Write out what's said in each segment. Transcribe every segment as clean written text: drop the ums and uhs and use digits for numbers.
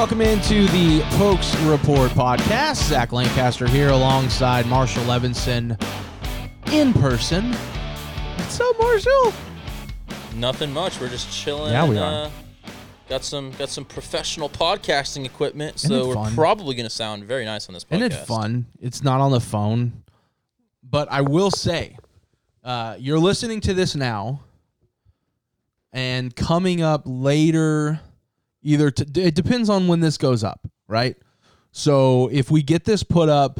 Welcome into the Pokes Report podcast. Zach Lancaster here alongside Marshall Levinson in person. What's up, Marshall? Nothing much. We're just chilling. Yeah, we are. Got some professional podcasting equipment, so we're probably going to sound very nice on this podcast. Isn't it fun? It's not on the phone. But I will say, you're listening to this now, and coming up later, it depends on when this goes up, right? So if we get this put up,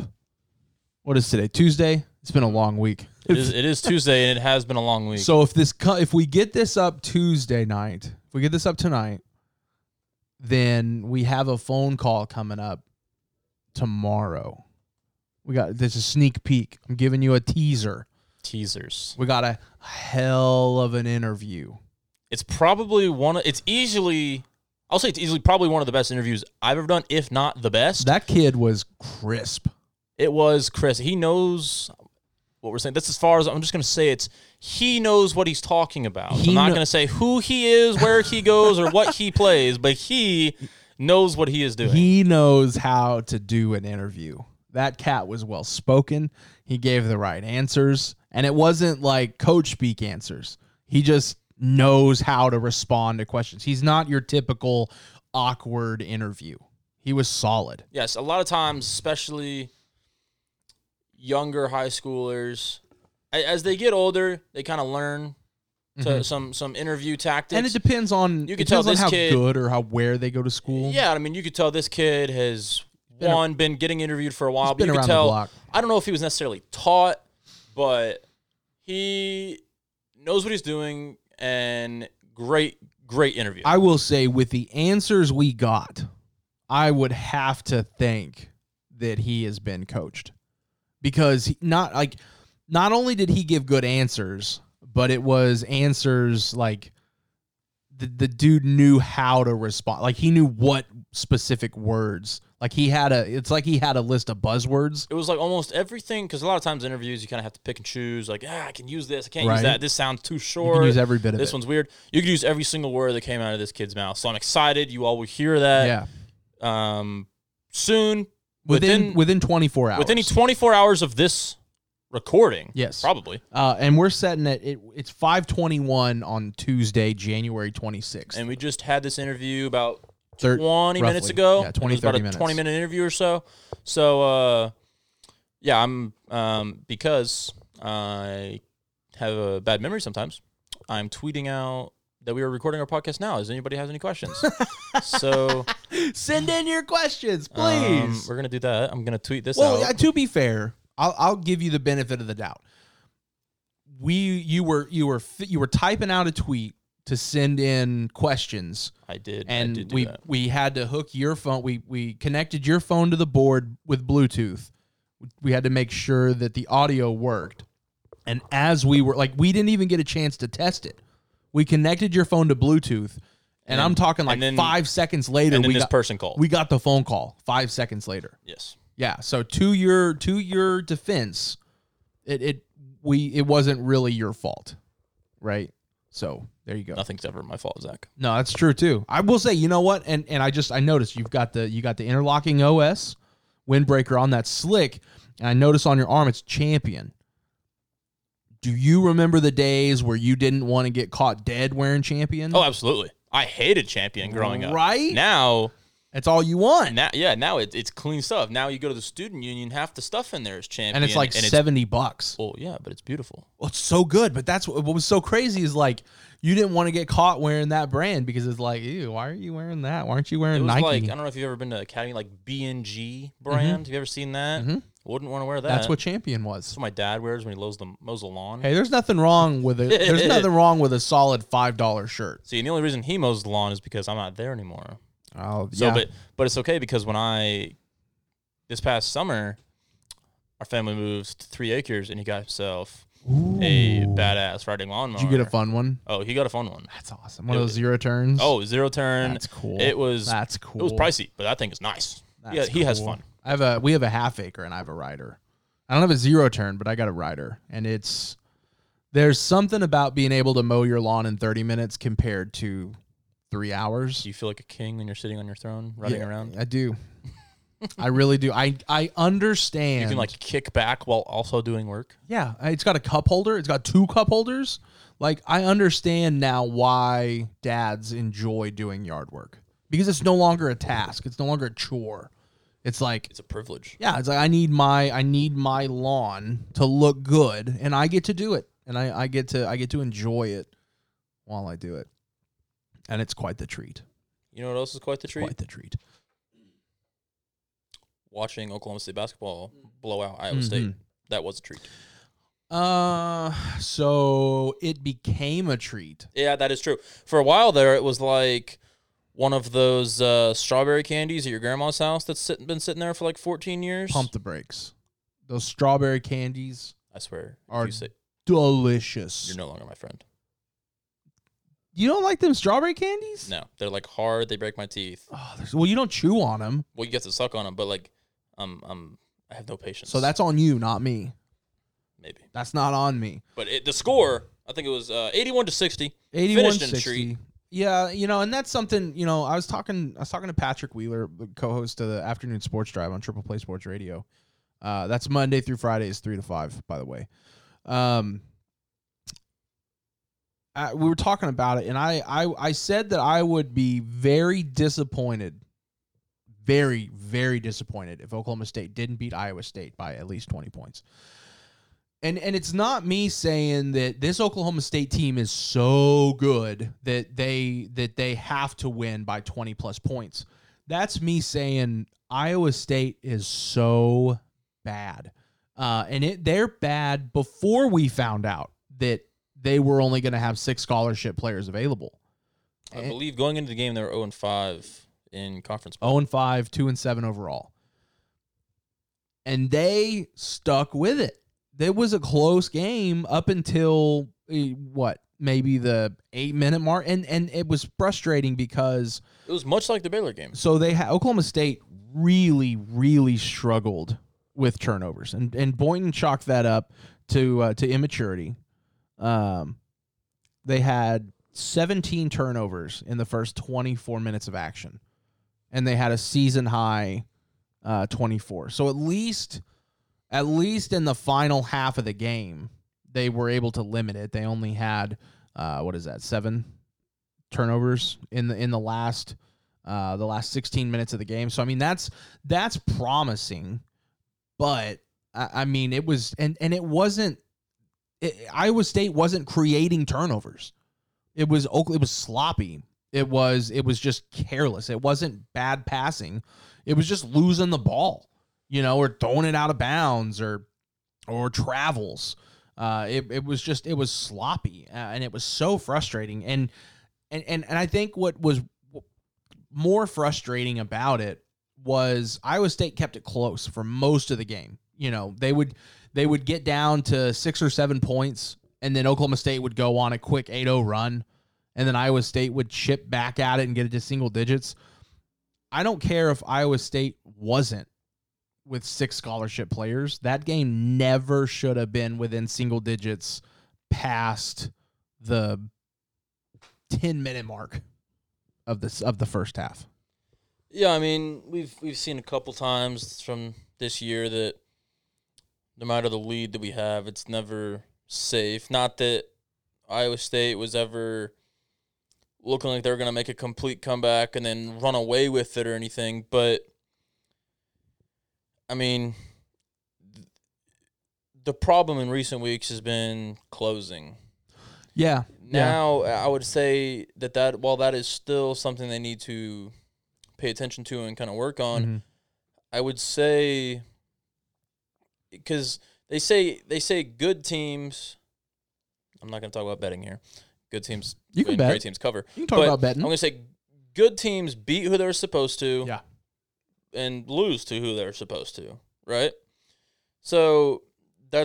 what is today, Tuesday? It's been a long week. It is Tuesday, and it has been a long week. So if we get this up Tuesday night, if we get this up tonight, then we have a phone call coming up tomorrow. There's a sneak peek. I'm giving you a teaser. Teasers. We got a hell of an interview. It's probably probably one of the best interviews I've ever done, if not the best. That kid was crisp. It was crisp. He knows what we're saying. That's as far as I'm just going to say he knows what he's talking about. I'm not going to say who he is, where he goes, or what he plays, but he knows what he is doing. He knows how to do an interview. That cat was well-spoken. He gave the right answers, and it wasn't like coach-speak answers. He just knows how to respond to questions. He's not your typical awkward interview. He was solid. Yes, a lot of times, especially younger high schoolers, as they get older, they kind of learn to some interview tactics. And it depends on, you could tell this how kid, good or how where they go to school. Yeah, I mean, you could tell this kid has been getting interviewed for a while, but you could tell, I don't know if he was necessarily taught, but he knows what he's doing, and great interview. I will say, with the answers we got, I would have to think that he has been coached, because not only did he give good answers, but it was answers like the dude knew how to respond. Like, he knew what specific words. Like, he had a list of buzzwords. It was like almost everything, because a lot of times in interviews you kind of have to pick and choose. Like, I can use this, I can't use that. This sounds too short. You can use every bit of it. This one's weird. You could use every single word that came out of this kid's mouth. So I'm excited. You all will hear that. Yeah. Soon. Within 24 hours. Within 24 hours of this recording. Yes. Probably. And we're setting it's 5:21 on Tuesday, January 26th. And we just had this interview about 20 roughly, minutes ago. Yeah, 20, 30 minutes. 20-minute interview or so. So, I'm because I have a bad memory sometimes, I'm tweeting out that we are recording our podcast now. Does anybody have any questions? So send in your questions, please. We're going to do that. I'm going to tweet this out. Well, to be fair, I'll give you the benefit of the doubt. You were typing out a tweet to send in questions. I did. And we had to hook your phone. We connected your phone to the board with Bluetooth. We had to make sure that the audio worked. And as we were, we didn't even get a chance to test it. We connected your phone to Bluetooth, and I'm talking 5 seconds later. And then this person called. We got the phone call 5 seconds later. Yes. Yeah. So to your defense, it wasn't really your fault, right? So there you go. Nothing's ever my fault, Zach. No, that's true too. I will say, you know what? And I noticed you got the interlocking OS windbreaker on that slick, and I noticed on your arm it's Champion. Do you remember the days where you didn't want to get caught dead wearing Champion? Oh, absolutely. I hated Champion growing up. Right? Now that's all you want. Now it's clean stuff. Now you go to the student union, half the stuff in there is Champion. And it's like $70. Oh, yeah, but it's beautiful. Well, it's so good. But that's what was so crazy is you didn't want to get caught wearing that brand, because it's ew, why are you wearing that? Why aren't you wearing Nike? I don't know if you've ever been to Academy, B&G brand. Mm-hmm. Have you ever seen that? Mm-hmm. Wouldn't want to wear that. That's what Champion was. That's what my dad wears when he mows the lawn. Hey, there's nothing wrong with it. There's nothing wrong with a solid $5 shirt. See, and the only reason he mows the lawn is because I'm not there anymore. Oh, yeah. So, but it's okay, because when this past summer, our family moved to 3 acres, and he got himself a badass riding lawnmower. Did you get a fun one? Oh, he got a fun one. That's awesome. One of those zero turns. Oh, zero turn. That's cool. That's cool. It was pricey, but that thing is nice. Yeah, he has fun. We have a half acre, and I have a rider. I don't have a zero turn, but I got a rider, and there's something about being able to mow your lawn in 30 minutes compared to 3 hours. Do you feel like a king when you're sitting on your throne running around? I do. I really do. I understand. You can like kick back while also doing work. Yeah. It's got a cup holder. It's got two cup holders. Like, I understand now why dads enjoy doing yard work, because it's no longer a task. It's no longer a chore. It's like, it's a privilege. Yeah. It's like, I need my lawn to look good, and I get to do it, and I get to enjoy it while I do it. And it's quite the treat. You know what else is quite the treat? Quite the treat. Watching Oklahoma State basketball blow out Iowa State. That was a treat. So it became a treat. Yeah, that is true. For a while there, it was like one of those strawberry candies at your grandma's house that's been sitting there for like 14 years. Pump the brakes. Those strawberry candies, I swear, are delicious. You're no longer my friend. You don't like them strawberry candies? No. They're like hard. They break my teeth. Oh, well, you don't chew on them. Well, you get to suck on them, but like, I have no patience. So that's on you, not me. Maybe. That's not on me. But the score, I think it was 81-60. 81 finished in treat. Yeah, you know, and that's something, you know, I was talking to Patrick Wheeler, co-host of the Afternoon Sports Drive on Triple Play Sports Radio. That's Monday through Fridays, 3 to 5, by the way. We were talking about it, and I said that I would be very disappointed, very, very disappointed if Oklahoma State didn't beat Iowa State by at least 20 points. And it's not me saying that this Oklahoma State team is so good that they have to win by 20-plus points. That's me saying Iowa State is so bad. They're bad before we found out that they were only going to have 6 scholarship players available. I believe going into the game, they were 0-5 in conference play. 0-5, 2-7 overall. And they stuck with it. It was a close game up until, maybe the 8-minute mark. And it was frustrating because it was much like the Baylor game. So Oklahoma State really, really struggled with turnovers. And Boynton chalked that up to immaturity. They had 17 turnovers in the first 24 minutes of action, and they had a season high 24. So at least in the final half of the game, they were able to limit it. They only had 7 turnovers in the last 16 minutes of the game. So I mean that's promising, but I mean it was and it wasn't. Iowa State wasn't creating turnovers. It was sloppy. It was just careless. It wasn't bad passing. It was just losing the ball, you know, or throwing it out of bounds or travels. It was sloppy, and it was so frustrating. And I think what was more frustrating about it was Iowa State kept it close for most of the game. You know, they would get down to 6 or 7 points, and then Oklahoma State would go on a quick 8-0 run, and then Iowa State would chip back at it and get it to single digits. I don't care if Iowa State wasn't with 6 scholarship players. That game never should have been within single digits past the 10-minute mark of the first half. Yeah, I mean, we've seen a couple times from this year that no matter the lead that we have, it's never safe. Not that Iowa State was ever looking like they were going to make a complete comeback and then run away with it or anything. But, I mean, the problem in recent weeks has been closing. Yeah. Now, I would say that while that is still something they need to pay attention to and kind of work on, mm-hmm. I would say, because they say good teams, I'm not going to talk about betting here. Good teams, you can bet. Great teams cover. You can talk about betting. I'm going to say good teams beat who they're supposed to, yeah, and lose to who they're supposed to, right? So I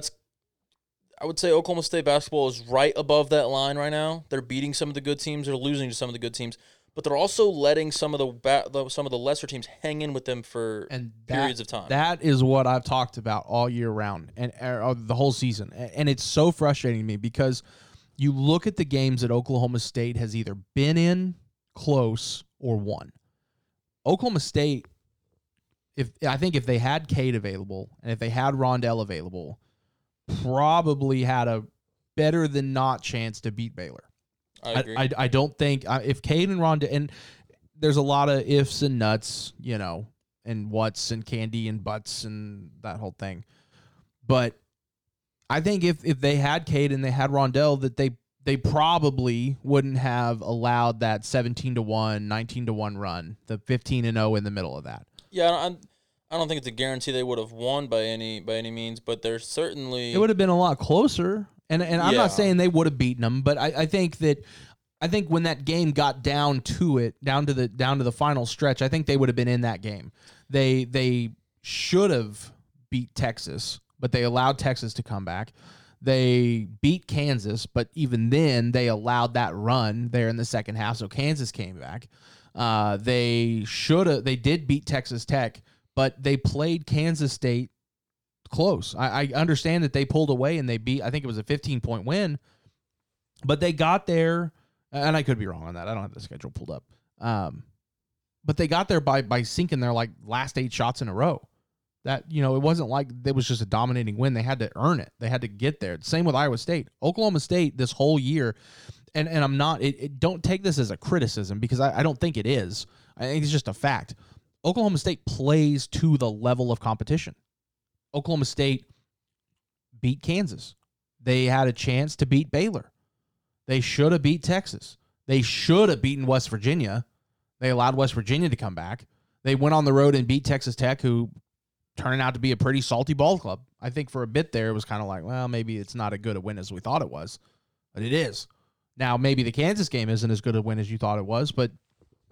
would say Oklahoma State basketball is right above that line right now. They're beating some of the good teams. They're losing to some of the good teams. But they're also letting some of the lesser teams hang in with them for periods of time. That is what I've talked about all year round and the whole season. And it's so frustrating to me because you look at the games that Oklahoma State has either been in close, or won. Oklahoma State, I think if they had Cade available and if they had Rondell available, probably had a better than not chance to beat Baylor. I agree. I don't think if Cade and Rondell, and there's a lot of ifs and nuts, you know, and whats and candy and buts and that whole thing. But I think if they had Cade and they had Rondell, that they probably wouldn't have allowed that 17-1, 19-1 run, the 15-0 in the middle of that. Yeah, I don't think it's a guarantee they would have won by any means, but they're certainly it would have been a lot closer. And I'm not saying they would have beaten them, but I think when that game got down to the final stretch, I think they would have been in that game. They should have beat Texas, but they allowed Texas to come back. They beat Kansas, but even then they allowed that run there in the second half, so Kansas came back. They did beat Texas Tech, but they played Kansas State close. I understand that they pulled away and they beat, I think it was a 15-point win, but they got there, and I could be wrong on that. I don't have the schedule pulled up. But they got there by sinking their last 8 shots in a row. That, you know, it wasn't like it was just a dominating win. They had to earn it. They had to get there. Same with Iowa State. Oklahoma State this whole year, and I'm not, don't take this as a criticism because I don't think it is. I think it's just a fact. Oklahoma State plays to the level of competition. Oklahoma State beat Kansas. They had a chance to beat Baylor. They should have beat Texas. They should have beaten West Virginia. They allowed West Virginia to come back. They went on the road and beat Texas Tech, who turning out to be a pretty salty ball club. I think for a bit there, it was kind of like, well, maybe it's not as good a win as we thought it was, but it is. Now, maybe the Kansas game isn't as good a win as you thought it was, but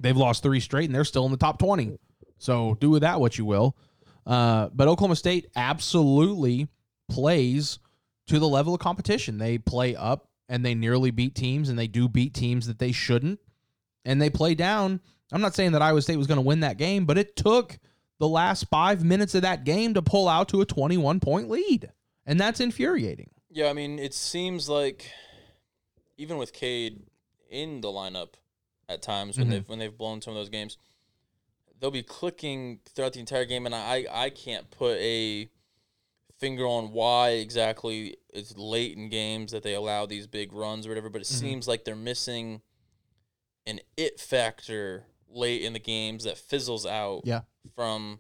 they've lost 3 straight, and they're still in the top 20. So do with that what you will. But Oklahoma State absolutely plays to the level of competition. They play up, and they nearly beat teams, and they do beat teams that they shouldn't, and they play down. I'm not saying that Iowa State was going to win that game, but it took the last 5 minutes of that game to pull out to a 21-point lead, and that's infuriating. Yeah, I mean, it seems like even with Cade in the lineup at times when they've blown some of those games, they'll be clicking throughout the entire game, and I can't put a finger on why exactly it's late in games that they allow these big runs or whatever, but it seems like they're missing an it factor late in the games that fizzles out from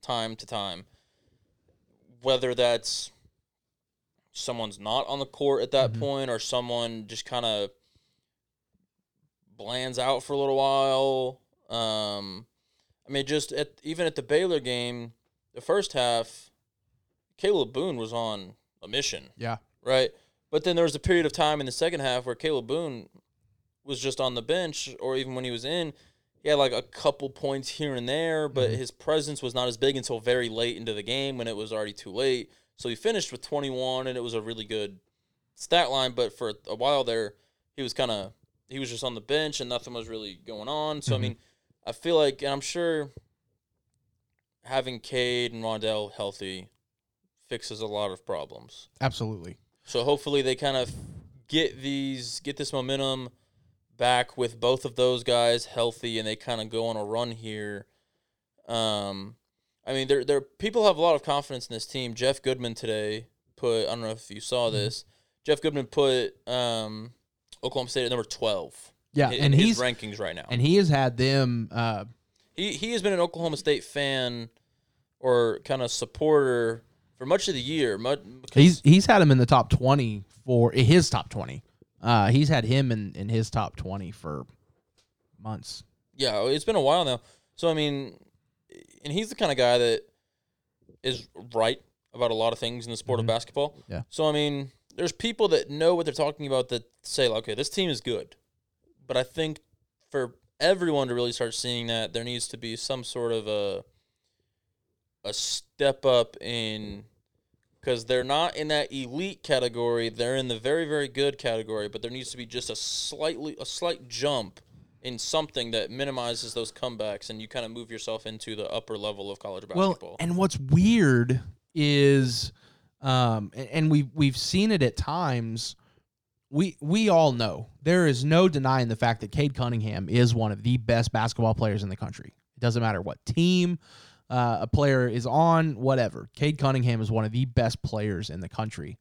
time to time. Whether that's someone's not on the court at that point or someone just kind of blands out for a little while. I mean, just even at the Baylor game, the first half, Caleb Boone was on a mission. Yeah. Right? But then there was a period of time in the second half where Caleb Boone was just on the bench, or even when he was in, he had like a couple points here and there, but his presence was not as big until very late into the game when it was already too late. So he finished with 21, and it was a really good stat line. But for a while there, he was just on the bench, and nothing was really going on. So I mean, I feel like, and I'm sure having Cade and Rondell healthy fixes a lot of problems. Absolutely. So hopefully they kind of get this momentum back with both of those guys healthy, and they kind of go on a run here. I mean, they're people have a lot of confidence in this team. Jeff Goodman today put, I don't know if you saw this, Jeff Goodman put Oklahoma State at number 12. Yeah, and his rankings right now. And he has had them. He has been an Oklahoma State fan or kind of supporter for much of the year. He's had him in the top 20 for his top 20. He's had him in his top 20 for months. Yeah, it's been a while now. So, I mean, and he's the kind of guy that is right about a lot of things in the sport of basketball. Yeah. So, I mean, there's people that know what they're talking about that say, like, okay, this team is good. But I think for everyone to really start seeing that, there needs to be some sort of a step up in – because they're not in that elite category, they're in the very, very good category. But there needs to be just a slight jump in something that minimizes those comebacks, and you kind of move yourself into the upper level of college basketball. Well, and what's weird is, and we've seen it at times we all know there is no denying the fact that Cade Cunningham is one of the best basketball players in the country. It doesn't matter what team a player is on, whatever. Cade Cunningham is one of the best players in the country.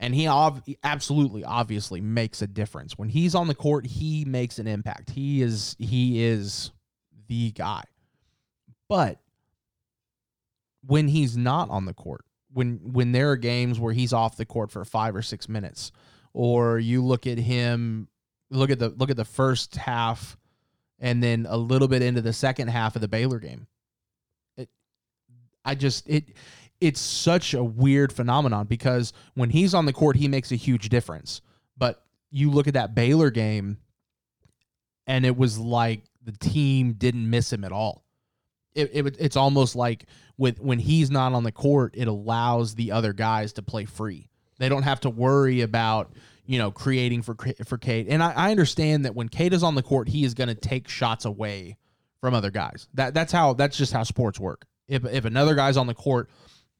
And he obviously makes a difference. When he's on the court, he makes an impact. He is the guy. But when he's not on the court, when there are games where he's off the court for 5 or 6 minutes, or you look at him, look at the first half and then a little bit into the second half of the Baylor game. It's such a weird phenomenon because when he's on the court, he makes a huge difference. But you look at that Baylor game, and it was like the team didn't miss him at all. It's almost like when he's not on the court, it allows the other guys to play free. They don't have to worry about, creating for Cade. And I understand that when Cade is on the court, he is going to take shots away from other guys. That's just how sports work. If another guy's on the court,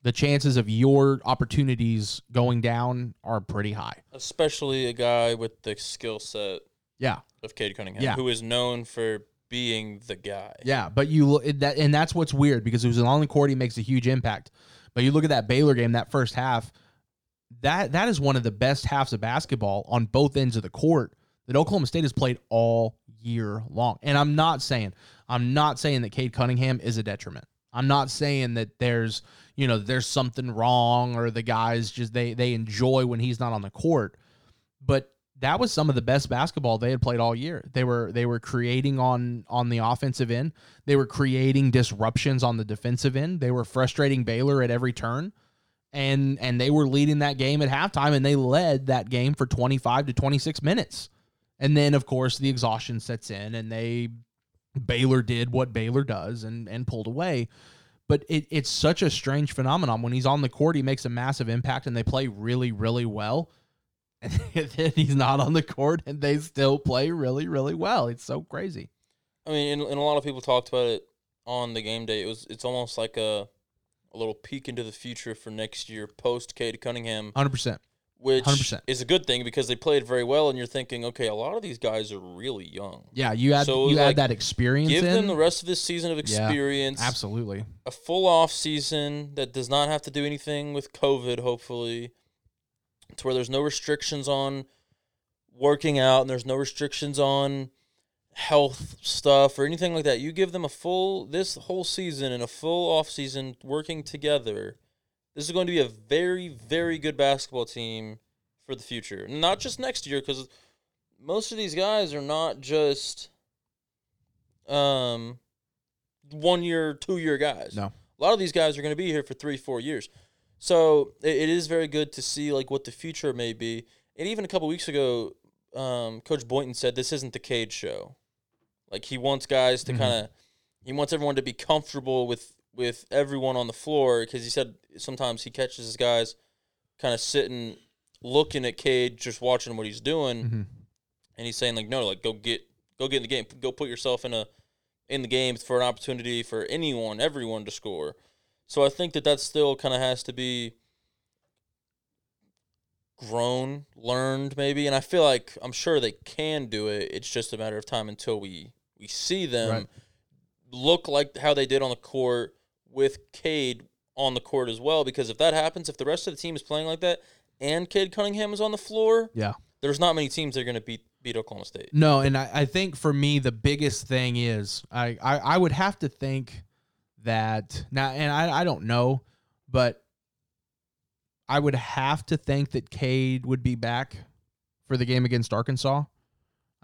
the chances of your opportunities going down are pretty high. Especially a guy with the skill set of Cade Cunningham, who is known for being the guy. Yeah, but that's what's weird, because he was on the court, he makes a huge impact. But you look at that Baylor game, that first half, that is one of the best halves of basketball on both ends of the court that Oklahoma State has played all year long. And I'm not saying that Cade Cunningham is a detriment. I'm not saying that there's something wrong or the guys just they enjoy when he's not on the court, but that was some of the best basketball they had played all year. They were creating on the offensive end. They were creating disruptions on the defensive end. They were frustrating Baylor at every turn, and they were leading that game at halftime, and they led that game for 25 to 26 minutes. And then of course the exhaustion sets in, and Baylor did what Baylor does and pulled away. But it's such a strange phenomenon. When he's on the court, he makes a massive impact and they play really, really well. And then he's not on the court and they still play really, really well. It's so crazy. I mean, and a lot of people talked about it on the game day. It's almost like a little peek into the future for next year post Cade Cunningham. 100%. Which 100%. Is a good thing, because they played very well, and you're thinking, okay, a lot of these guys are really young. Yeah, you add that experience. Give them the rest of this season of experience. Yeah, absolutely. A full off season that does not have to do anything with COVID, hopefully. It's where there's no restrictions on working out, and there's no restrictions on health stuff or anything like that. You give them this whole season and a full off season working together. This is going to be a very, very good basketball team for the future. Not just next year, because most of these guys are not just 1 year, 2 year guys. No. A lot of these guys are going to be here for 3-4 years. So it is very good to see like what the future may be. And even a couple weeks ago, Coach Boynton said this isn't the Cade show. Like he wants guys to he wants everyone to be comfortable with everyone on the floor, because he said sometimes he catches his guys kind of sitting, looking at Cade, just watching what he's doing, and he's saying like, no, like go get in the game, go put yourself in the game for an opportunity for everyone to score. So I think that still kind of has to be grown, learned maybe, and I feel like I'm sure they can do it. It's just a matter of time until we see them look like how they did on the court, with Cade on the court as well, because if that happens, if the rest of the team is playing like that and Cade Cunningham is on the floor, there's not many teams that are going to beat Oklahoma State. No, and I think for me the biggest thing is I would have to think that now, and I don't know, but I would have to think that Cade would be back for the game against Arkansas.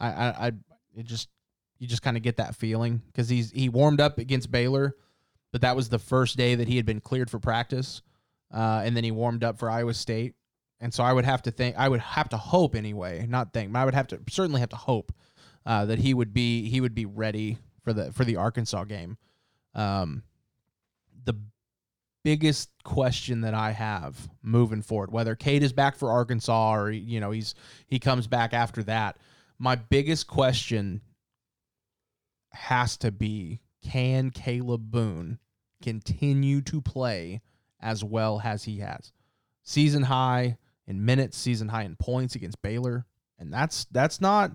You just kind of get that feeling, because he warmed up against Baylor, but that was the first day that he had been cleared for practice, and then he warmed up for Iowa State. And so I would certainly have to hope that he would be ready for the Arkansas game. The biggest question that I have moving forward, whether Cade is back for Arkansas or he comes back after that, my biggest question has to be, can Caleb Boone continue to play as well as he has? Season high in minutes, season high in points against Baylor. And that's not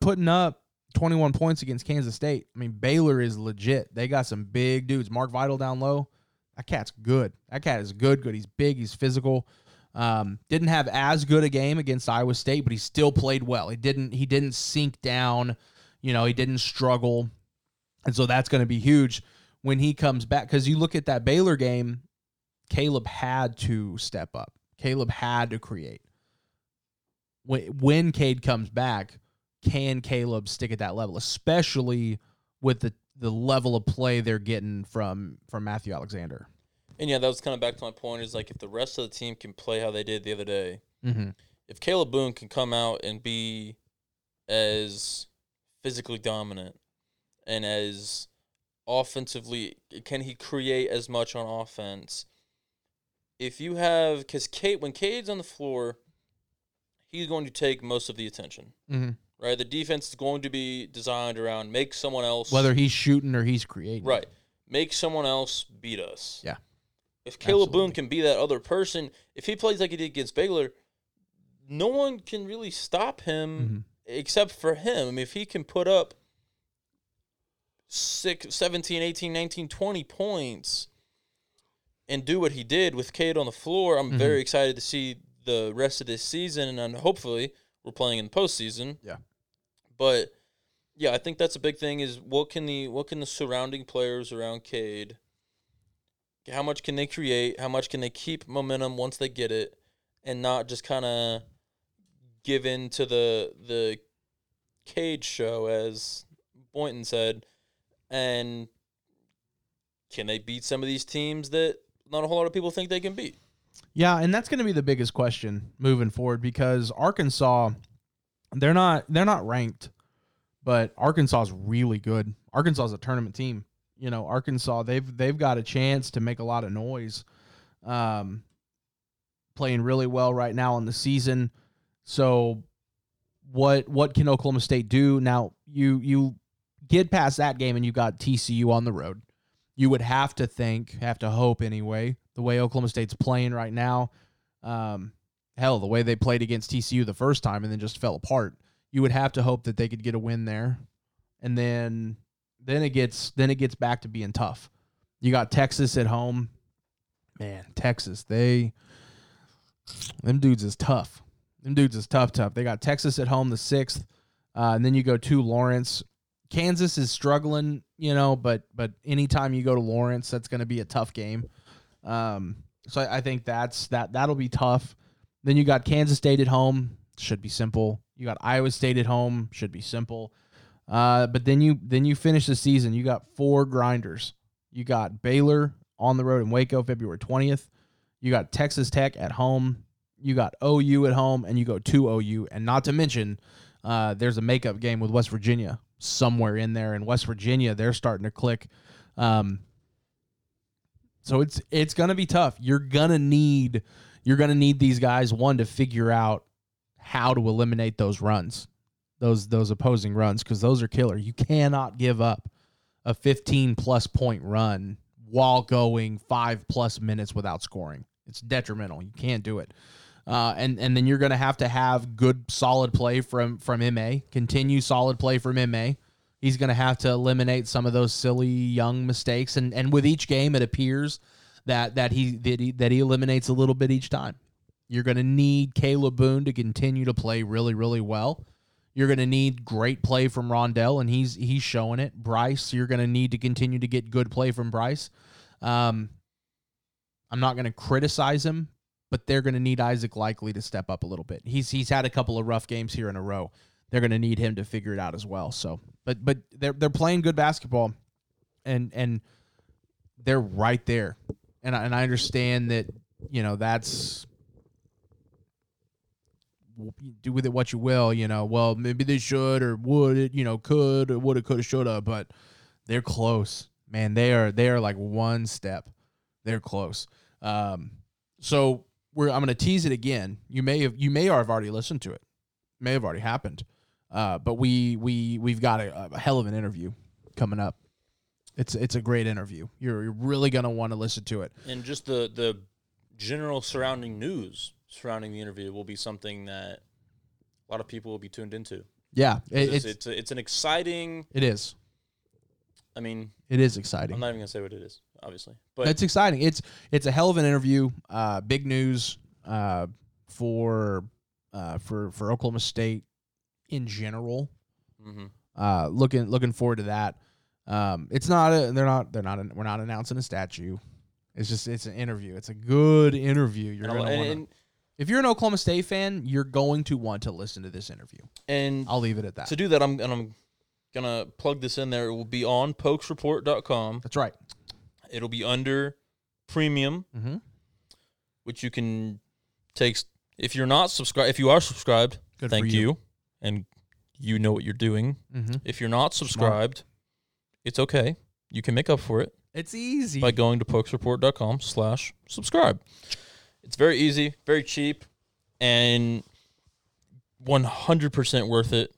putting up 21 points against Kansas State. I mean, Baylor is legit. They got some big dudes. Mark Vidal down low. That cat's good. That cat is good. He's big. He's physical. Didn't have as good a game against Iowa State, but he still played well. He didn't sink down. You know, he didn't struggle. And so that's going to be huge when he comes back. Because you look at that Baylor game, Caleb had to step up. Caleb had to create. When Cade comes back, can Caleb stick at that level, especially with the level of play they're getting from Matthew Alexander? And, yeah, that was kind of back to my point is, like, if the rest of the team can play how they did the other day, mm-hmm. if Caleb Boone can come out and be as physically dominant and as offensively, can he create as much on offense? If you have – because when Cade's on the floor, he's going to take most of the attention. Mm-hmm. Right, the defense is going to be designed around make someone else. Whether he's shooting or he's creating. Right. Make someone else beat us. Yeah. If Caleb Boone can be that other person, if he plays like he did against Baylor, no one can really stop him mm-hmm. except for him. I mean, if he can put up 6, 17, 18, 19, 20 points and do what he did with Cade on the floor, I'm mm-hmm. very excited to see the rest of this season, and hopefully – we're playing in the postseason. Yeah. But, yeah, I think that's a big thing is what can the surrounding players around Cade, how much can they create? How much can they keep momentum once they get it and not just kind of give in to the Cade show, as Boynton said? And can they beat some of these teams that not a whole lot of people think they can beat? Yeah, and that's going to be the biggest question moving forward because Arkansas, they're not ranked, but Arkansas is really good. Arkansas is a tournament team. You know, Arkansas, they've got a chance to make a lot of noise, playing really well right now in the season. So, what can Oklahoma State do now? You get past that game and you got TCU on the road. You would have to hope anyway. The way Oklahoma State's playing right now, the way they played against TCU the first time and then just fell apart, you would have to hope that they could get a win there, and then it gets back to being tough. You got Texas at home, man. Texas, them dudes is tough. They got Texas at home the 6th, and then you go to Lawrence. Kansas is struggling, you know, but anytime you go to Lawrence, that's going to be a tough game. So I think that'll be tough. Then you got Kansas State at home, should be simple. You got Iowa State at home, should be simple. But then you finish the season. You got 4 grinders. You got Baylor on the road in Waco, February 20th. You got Texas Tech at home. You got OU at home, and you go to OU. And not to mention, there's a makeup game with West Virginia somewhere in there. And West Virginia, they're starting to click. So it's gonna be tough. You're gonna need these guys to figure out how to eliminate those runs, those opposing runs, because those are killer. You cannot give up a 15+ point run while going 5+ minutes without scoring. It's detrimental. You can't do it. And then you're gonna have to have good solid play from MA. Continue solid play from MA. He's going to have to eliminate some of those silly young mistakes, and with each game, it appears that he eliminates a little bit each time. You're going to need Caleb Boone to continue to play really, really well. You're going to need great play from Rondell, and he's showing it. Bryce, you're going to need to continue to get good play from Bryce. I'm not going to criticize him, but they're going to need Isaac Likely to step up a little bit. He's had a couple of rough games here in a row. They're going to need him to figure it out as well. So, but they're playing good basketball, and they're right there. And I understand that, you know, that's do with it what you will. You know, well, maybe they should or would it. You know, could or would it, could have, should have. But they're close, man. They are like one step. They're close. So I'm going to tease it again. You may have already listened to it. May have already happened. But we've got a hell of an interview coming up. It's a great interview. You're really gonna want to listen to it. And just the general surrounding news. surrounding the interview will be something that a lot of people will be tuned into. Yeah. It's an exciting... It is. I mean... It is exciting. I'm not even going to say what it is, obviously. But it's exciting. It's a hell of an interview. Big news for Oklahoma State in general. Mm-hmm. Looking forward to that. We're not announcing a statue. It's an interview. It's a good interview. If you're an Oklahoma State fan, you're going to want to listen to this interview. And I'll leave it at that. To do that, I'm gonna plug this in there. It will be on pokesreport.com. That's right. It'll be under premium, mm-hmm. which you can take if you're not subscribed. If you are subscribed, good thank you, and you know what you're doing. Mm-hmm. If you're not subscribed, It's okay. You can make up for it. It's easy. By going to pokesreport.com/subscribe. It's very easy, very cheap, and 100% worth it.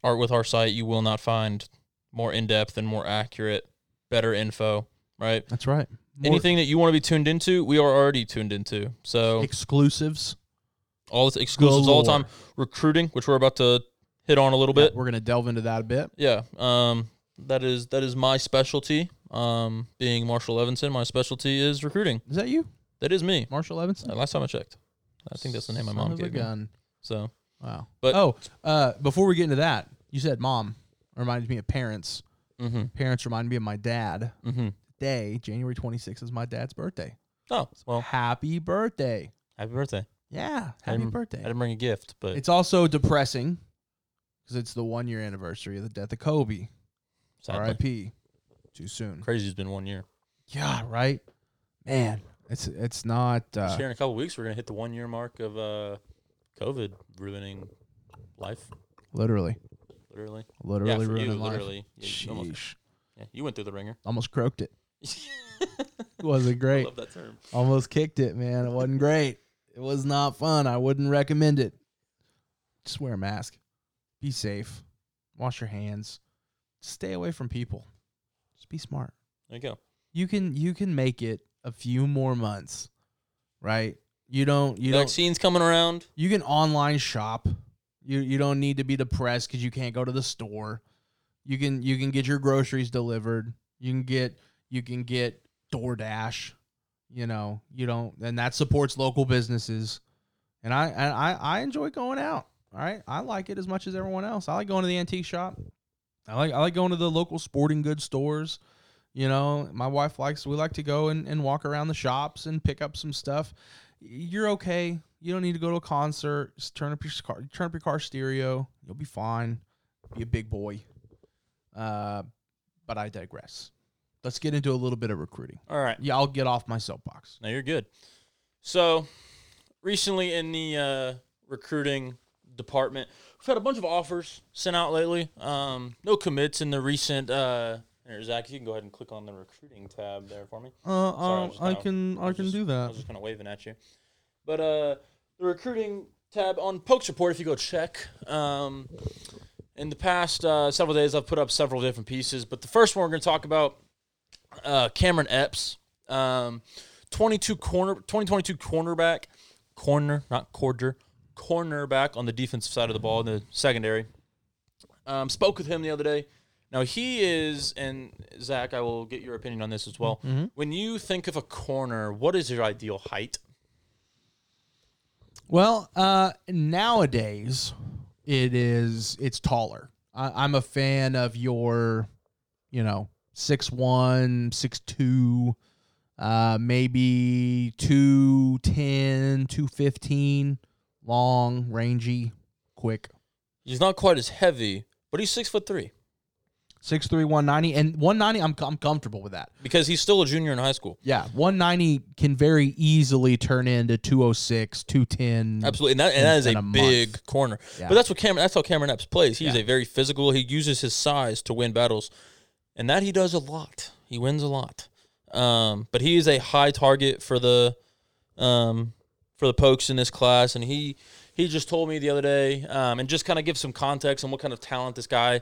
With our site, you will not find more in-depth and more accurate, better info, right? That's right. Anything that you want to be tuned into, we are already tuned into. So exclusives. All the exclusives galore. All the time. Recruiting, which we're about to hit on a little bit. We're going to delve into that a bit. Yeah. That is my specialty, being Marshall Levinson. My specialty is recruiting. Is that you? That is me. Marshall Levinson? Last time I checked. I think that's the name my mom gave me. So, wow. But, before we get into that, you said mom reminded me of parents. Mm-hmm. Parents reminded me of my dad. Mm-hmm. Today, January 26th, is my dad's birthday. Oh, well. Happy birthday. Happy birthday. Yeah, happy birthday. I didn't bring a gift, but. It's also depressing because it's the one-year anniversary of the death of Kobe. R.I.P. Too soon. Crazy's been 1 year. Yeah, right? Man. It's not... Here in a couple weeks, we're going to hit the one-year mark of COVID ruining life. Literally. Literally yeah, ruining you, life. Literally. Yeah, you went through the ringer. Almost croaked it. It wasn't great. I love that term. Almost kicked it, man. It wasn't great. It was not fun. I wouldn't recommend it. Just wear a mask. Be safe. Wash your hands. Stay away from people. Just be smart. There you go. You can make it a few more months, right? Vaccine's coming around. You can online shop. You don't need to be depressed because you can't go to the store. You can get your groceries delivered. You can get DoorDash. And that supports local businesses. And I enjoy going out. All right, I like it as much as everyone else. I like going to the antique shop. I like going to the local sporting goods stores. My wife we like to go and walk around the shops and pick up some stuff. You're okay. You don't need to go to a concert. Just turn up your car stereo. You'll be fine. Be a big boy. But I digress. Let's get into a little bit of recruiting. All right. Yeah, I'll get off my soapbox. No, you're good. So recently in the recruiting department, we've had a bunch of offers sent out lately. No commits in the recent. Zach, you can go ahead and click on the recruiting tab there for me. Sorry, I can do that. I was just kind of waving at you, but the recruiting tab on Pokes Report, if you go check. In the past several days, I've put up several different pieces, but the first one we're going to talk about, Cameron Epps, 2022 cornerback, cornerback on the defensive side of the ball in the secondary. Spoke with him the other day. Now, he is, and Zach, I will get your opinion on this as well. Mm-hmm. When you think of a corner, what is your ideal height? Well, nowadays, it's taller. I'm a fan of your, 6'1", 6'2", maybe 210, 215, long, rangy, quick. He's not quite as heavy, but he's 6'3". 6'3", 190, and 190, I'm comfortable with that. Because he's still a junior in high school. Yeah, 190 can very easily turn into 206, 210. Absolutely, and that is a big corner. Yeah. But that's how Cameron Epps plays. He's a very physical. He uses his size to win battles, and that he does a lot. He wins a lot. But he is a high target for the Pokes in this class, and he just told me the other day, and just kind of give some context on what kind of talent this guy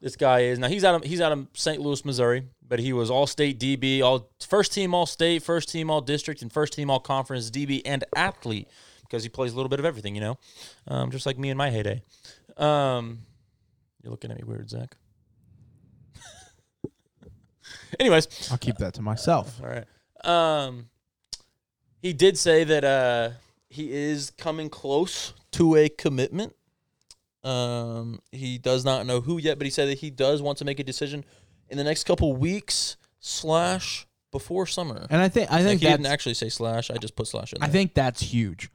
this guy is. Now, he's out of St. Louis, Missouri, but he was All-State DB, first-team All-State, first-team All-District, and first-team All-Conference DB and athlete because he plays a little bit of everything, you know, just like me in my heyday. You're looking at me weird, Zach. Anyways. I'll keep that to myself. All right. He did say that he is coming close to a commitment. He does not know who yet, but he said that he does want to make a decision in the next couple weeks / before summer. And I think he didn't actually say / I just put / in there. I think that's huge,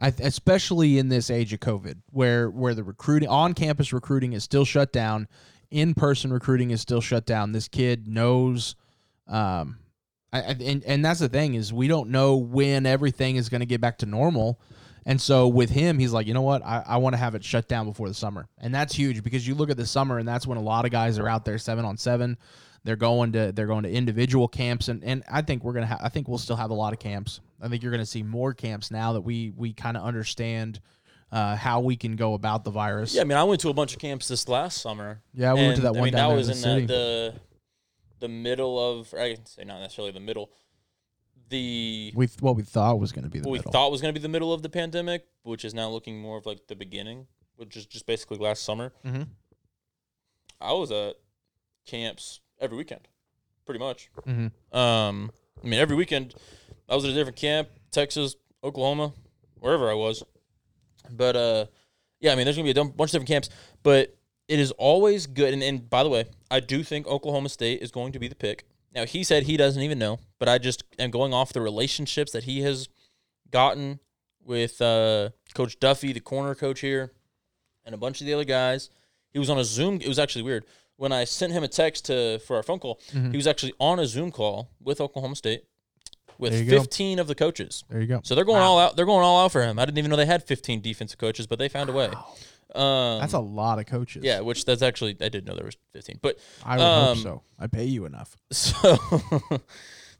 especially in this age of COVID, where the recruiting, on-campus recruiting is still shut down, in-person recruiting is still shut down. This kid knows. And that's the thing is we don't know when everything is going to get back to normal. And so with him, he's like, you know what? I want to have it shut down before the summer. And that's huge because you look at the summer and that's when a lot of guys are out there 7-on-7. They're going to individual camps. And I think we'll still have a lot of camps. I think you're going to see more camps now that we kind of understand how we can go about the virus. Yeah. I mean, I went to a bunch of camps this last summer. Yeah. We went to that one down there in the city. The middle of, I can say not necessarily the middle, we thought was going to be the middle of the pandemic, which is now looking more of like the beginning, which is just basically last summer. Mm-hmm. I was at camps every weekend, pretty much. Mm-hmm. I mean, every weekend I was at a different camp, Texas, Oklahoma, wherever I was. But yeah, I mean, there's going to be a bunch of different camps, but it is always good, and by the way, I do think Oklahoma State is going to be the pick. Now, he said he doesn't even know, but I just am going off the relationships that he has gotten with Coach Duffy, the corner coach here, and a bunch of the other guys. He was on a Zoom. It was actually weird. When I sent him a text for our phone call, mm-hmm. He was actually on a Zoom call with Oklahoma State with 15 of the coaches. There you go. So they're going all out. They're going all out for him. I didn't even know they had 15 defensive coaches, but they found a way. That's a lot of coaches. Yeah, that's actually, I didn't know there was 15, but I would hope so. I pay you enough. So,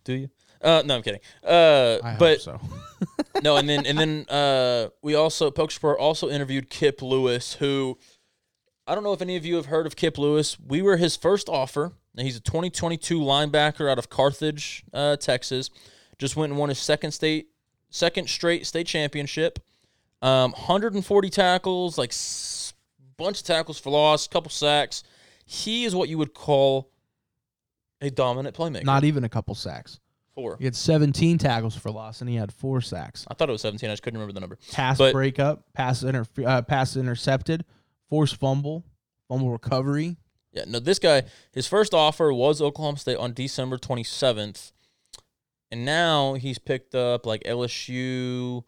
do you? No, I'm kidding. I hope so. No, and then we also, Pokesport also interviewed Kip Lewis, who I don't know if any of you have heard of Kip Lewis. We were his first offer. Now, he's a 2022 linebacker out of Carthage, Texas. Just went and won his second straight state championship. 140 tackles, like bunch of tackles for loss, couple sacks. He is what you would call a dominant playmaker. Not even a couple sacks. 4. He had 17 tackles for loss, and he had 4 sacks. I thought it was 17. I just couldn't remember the number. Pass breakup, pass intercepted, forced fumble recovery. Yeah, no, this guy, his first offer was Oklahoma State on December 27th, and now he's picked up like LSU...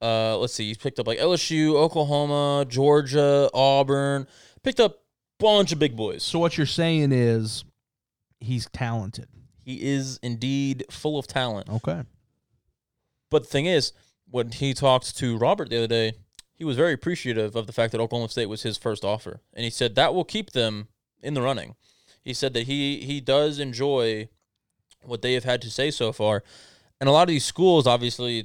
let's see. He's picked up like LSU, Oklahoma, Georgia, Auburn. Picked up a bunch of big boys. So what you're saying is he's talented. He is indeed full of talent. Okay. But the thing is, when he talked to Robert the other day, he was very appreciative of the fact that Oklahoma State was his first offer. And he said that will keep them in the running. He said that he does enjoy what they have had to say so far. And a lot of these schools, obviously,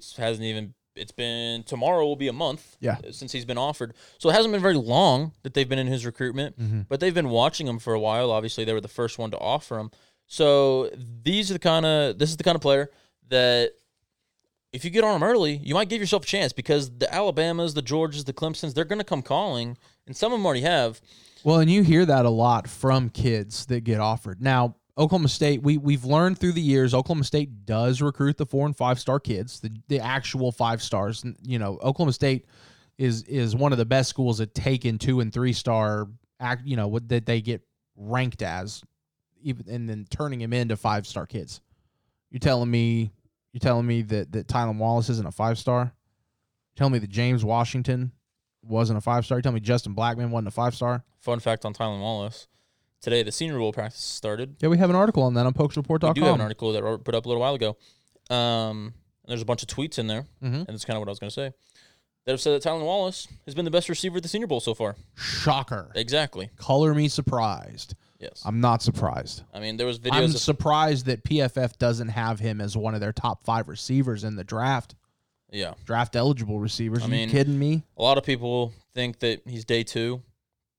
it's been, tomorrow will be a month since he's been offered. So it hasn't been very long that they've been in his recruitment, mm-hmm. but they've been watching him for a while. Obviously, they were the first one to offer him. So this is the kind of player that if you get on him early, you might give yourself a chance because the Alabamas, the Georgias, the Clemsons, they're going to come calling, and some of them already have. Well, and you hear that a lot from kids that get offered. Now, Oklahoma State, we've learned through the years, Oklahoma State does recruit the 4- and 5-star kids, the actual 5 stars. You know, Oklahoma State is one of the best schools at taking 2- and 3-star, you know, that they get ranked as, even and then turning them into 5-star kids. You're telling me that Tylan Wallace isn't a 5-star? You're telling me that James Washington wasn't a 5-star? You're telling me Justin Blackman wasn't a 5-star? Fun fact on Tylan Wallace. Today, the Senior Bowl practice started. Yeah, we have an article on that on pokesreport.com. We do have an article that Robert put up a little while ago. There's a bunch of tweets in there, and that's kind of what I was going to say. That have said that Tylan Wallace has been the best receiver at the Senior Bowl so far. Shocker. Exactly. Color me surprised. Yes. I'm not surprised. I mean, there was videos. I'm surprised that PFF doesn't have him as one of their top 5 receivers in the draft. Yeah. Draft eligible receivers. Are you kidding me? A lot of people think that he's day 2.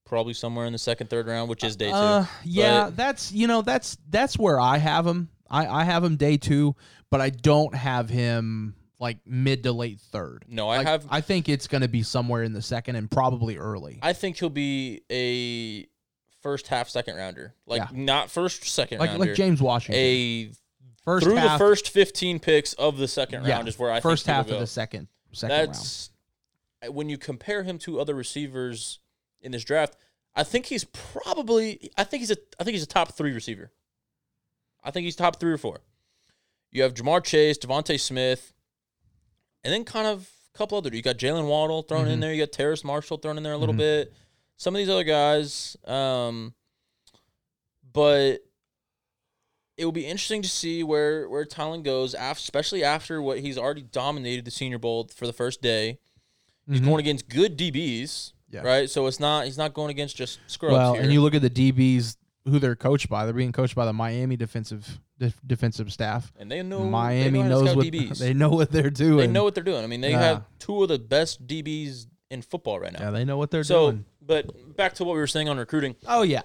probably somewhere in the second, third round, which is day two. Yeah, but that's where I have him. I have him day two, but I don't have him like mid to late third. No, I think it's going to be somewhere in the second and probably early. I think he'll be a first half, second rounder. Like not first, second rounder. Like James Washington. The first 15 picks of the second round is where I first think first half of the second round. When you compare him to other receivers in this draft, I think he's a top three receiver. I think he's top three or four. You have Jamar Chase, Devontae Smith, and then kind of a couple other. You got Jalen Waddle thrown in there. You got Terrace Marshall thrown in there a little bit. Some of these other guys, but it will be interesting to see where Tylan goes, especially after what he's already dominated the Senior Bowl for the first day. He's going against good DBs, right? So he's not going against just scrubs. Well, and you look at the DBs who they're coached by. They're being coached by the Miami defensive staff, and they know Miami knows what DBs. They know what they're doing. They know what they're doing. I mean, they have two of the best DBs in football right now. Yeah, they know what they're doing. But back to what we were saying on recruiting. Oh yeah.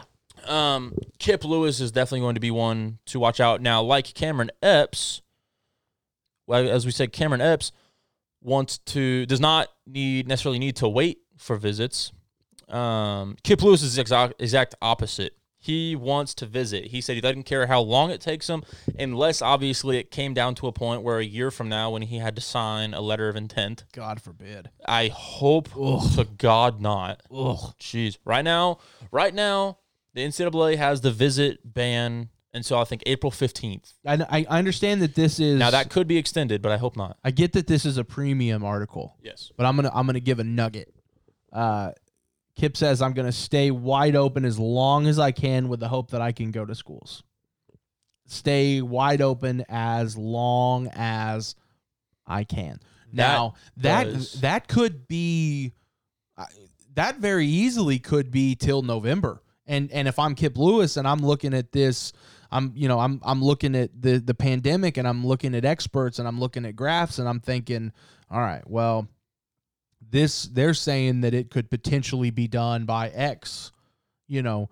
Kip Lewis is definitely going to be one to watch out. Now, like Cameron Epps, well, as we said, Cameron Epps does not necessarily need to wait for visits. Kip Lewis is the exact opposite. He wants to visit. He said he doesn't care how long it takes him, unless obviously it came down to a point where a year from now when he had to sign a letter of intent. God forbid. I hope to God not. Oh, jeez. Right now, the NCAA has the visit ban until I think April 15th. I understand that this is now that could be extended, but I hope not. I get that this is a premium article. Yes, but I'm gonna give a nugget. Kip says I'm gonna stay wide open as long as I can with the hope that I can go to schools. Stay wide open as long as I can. Now that could be that very easily could be till November. And if I'm Kip Lewis and I'm looking at this, I'm looking at the pandemic and I'm looking at experts and I'm looking at graphs and I'm thinking, all right, well, they're saying that it could potentially be done by X. You know,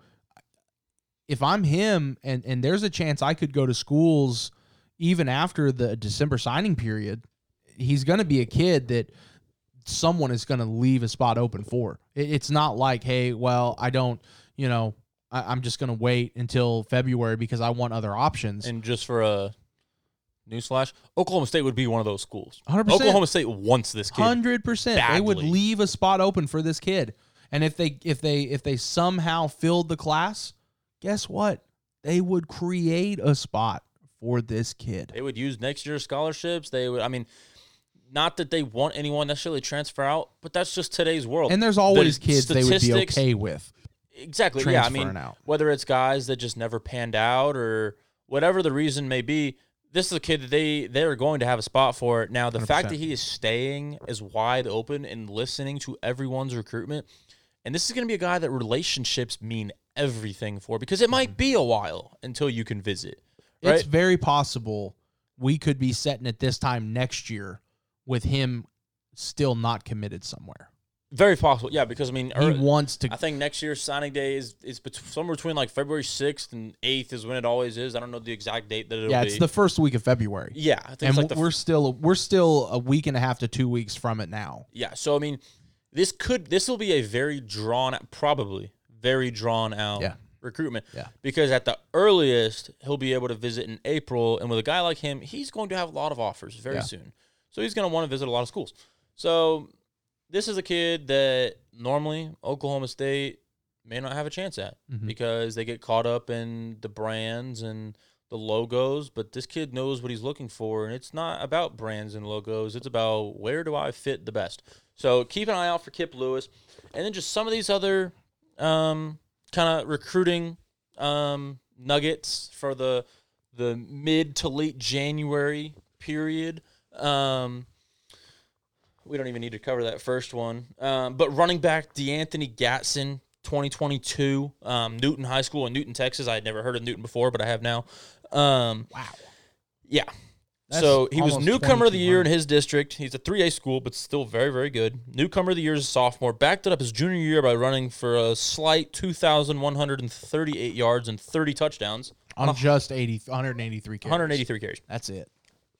if I'm him and there's a chance I could go to schools even after the December signing period, he's going to be a kid that someone is going to leave a spot open for. It's not like, hey, well, I don't. You know, I'm just going to wait until February because I want other options. And just for a newsflash, Oklahoma State would be one of those schools. 100%. Oklahoma State wants this kid. 100%. Badly. They would leave a spot open for this kid. And if they somehow filled the class, guess what? They would create a spot for this kid. They would use next year's scholarships. They would, I mean, not that they want anyone necessarily transfer out, but that's just today's world. And there's always kids they would be okay with. Exactly. Yeah, I mean, whether it's guys that just never panned out or whatever the reason may be, this is a kid that they're going to have a spot for. Now, the 100%. Fact that he is staying as wide open and listening to everyone's recruitment, and this is going to be a guy that relationships mean everything for because it might be a while until you can visit. Right? It's very possible we could be setting at this time next year with him still not committed somewhere. Very possible, yeah, because, I mean, he wants to. I think next year's signing day is somewhere between, like, February 6th and 8th is when it always is. I don't know the exact date that it'll be. Yeah, it's the first week of February. Yeah. I think and it's like we're still a week and a half to 2 weeks from it now. Yeah, so, I mean, this will be a very drawn out recruitment. Yeah. Because at the earliest, he'll be able to visit in April, and with a guy like him, he's going to have a lot of offers very soon. So he's going to want to visit a lot of schools. So this is a kid that normally Oklahoma State may not have a chance at because they get caught up in the brands and the logos, but this kid knows what he's looking for, and it's not about brands and logos. It's about where do I fit the best. So keep an eye out for Kip Lewis. And then just some of these other kind of recruiting nuggets for the mid to late January period. We don't even need to cover that first one. But running back DeAnthony Gatson, 2022, Newton High School in Newton, Texas. I had never heard of Newton before, but I have now. Wow. Yeah. So he was newcomer of the year in his district. He's a 3A school, but still very, very good. Newcomer of the year as a sophomore. Backed it up his junior year by running for a slight 2,138 yards and 30 touchdowns. On just 183 carries. 183 carries. That's it.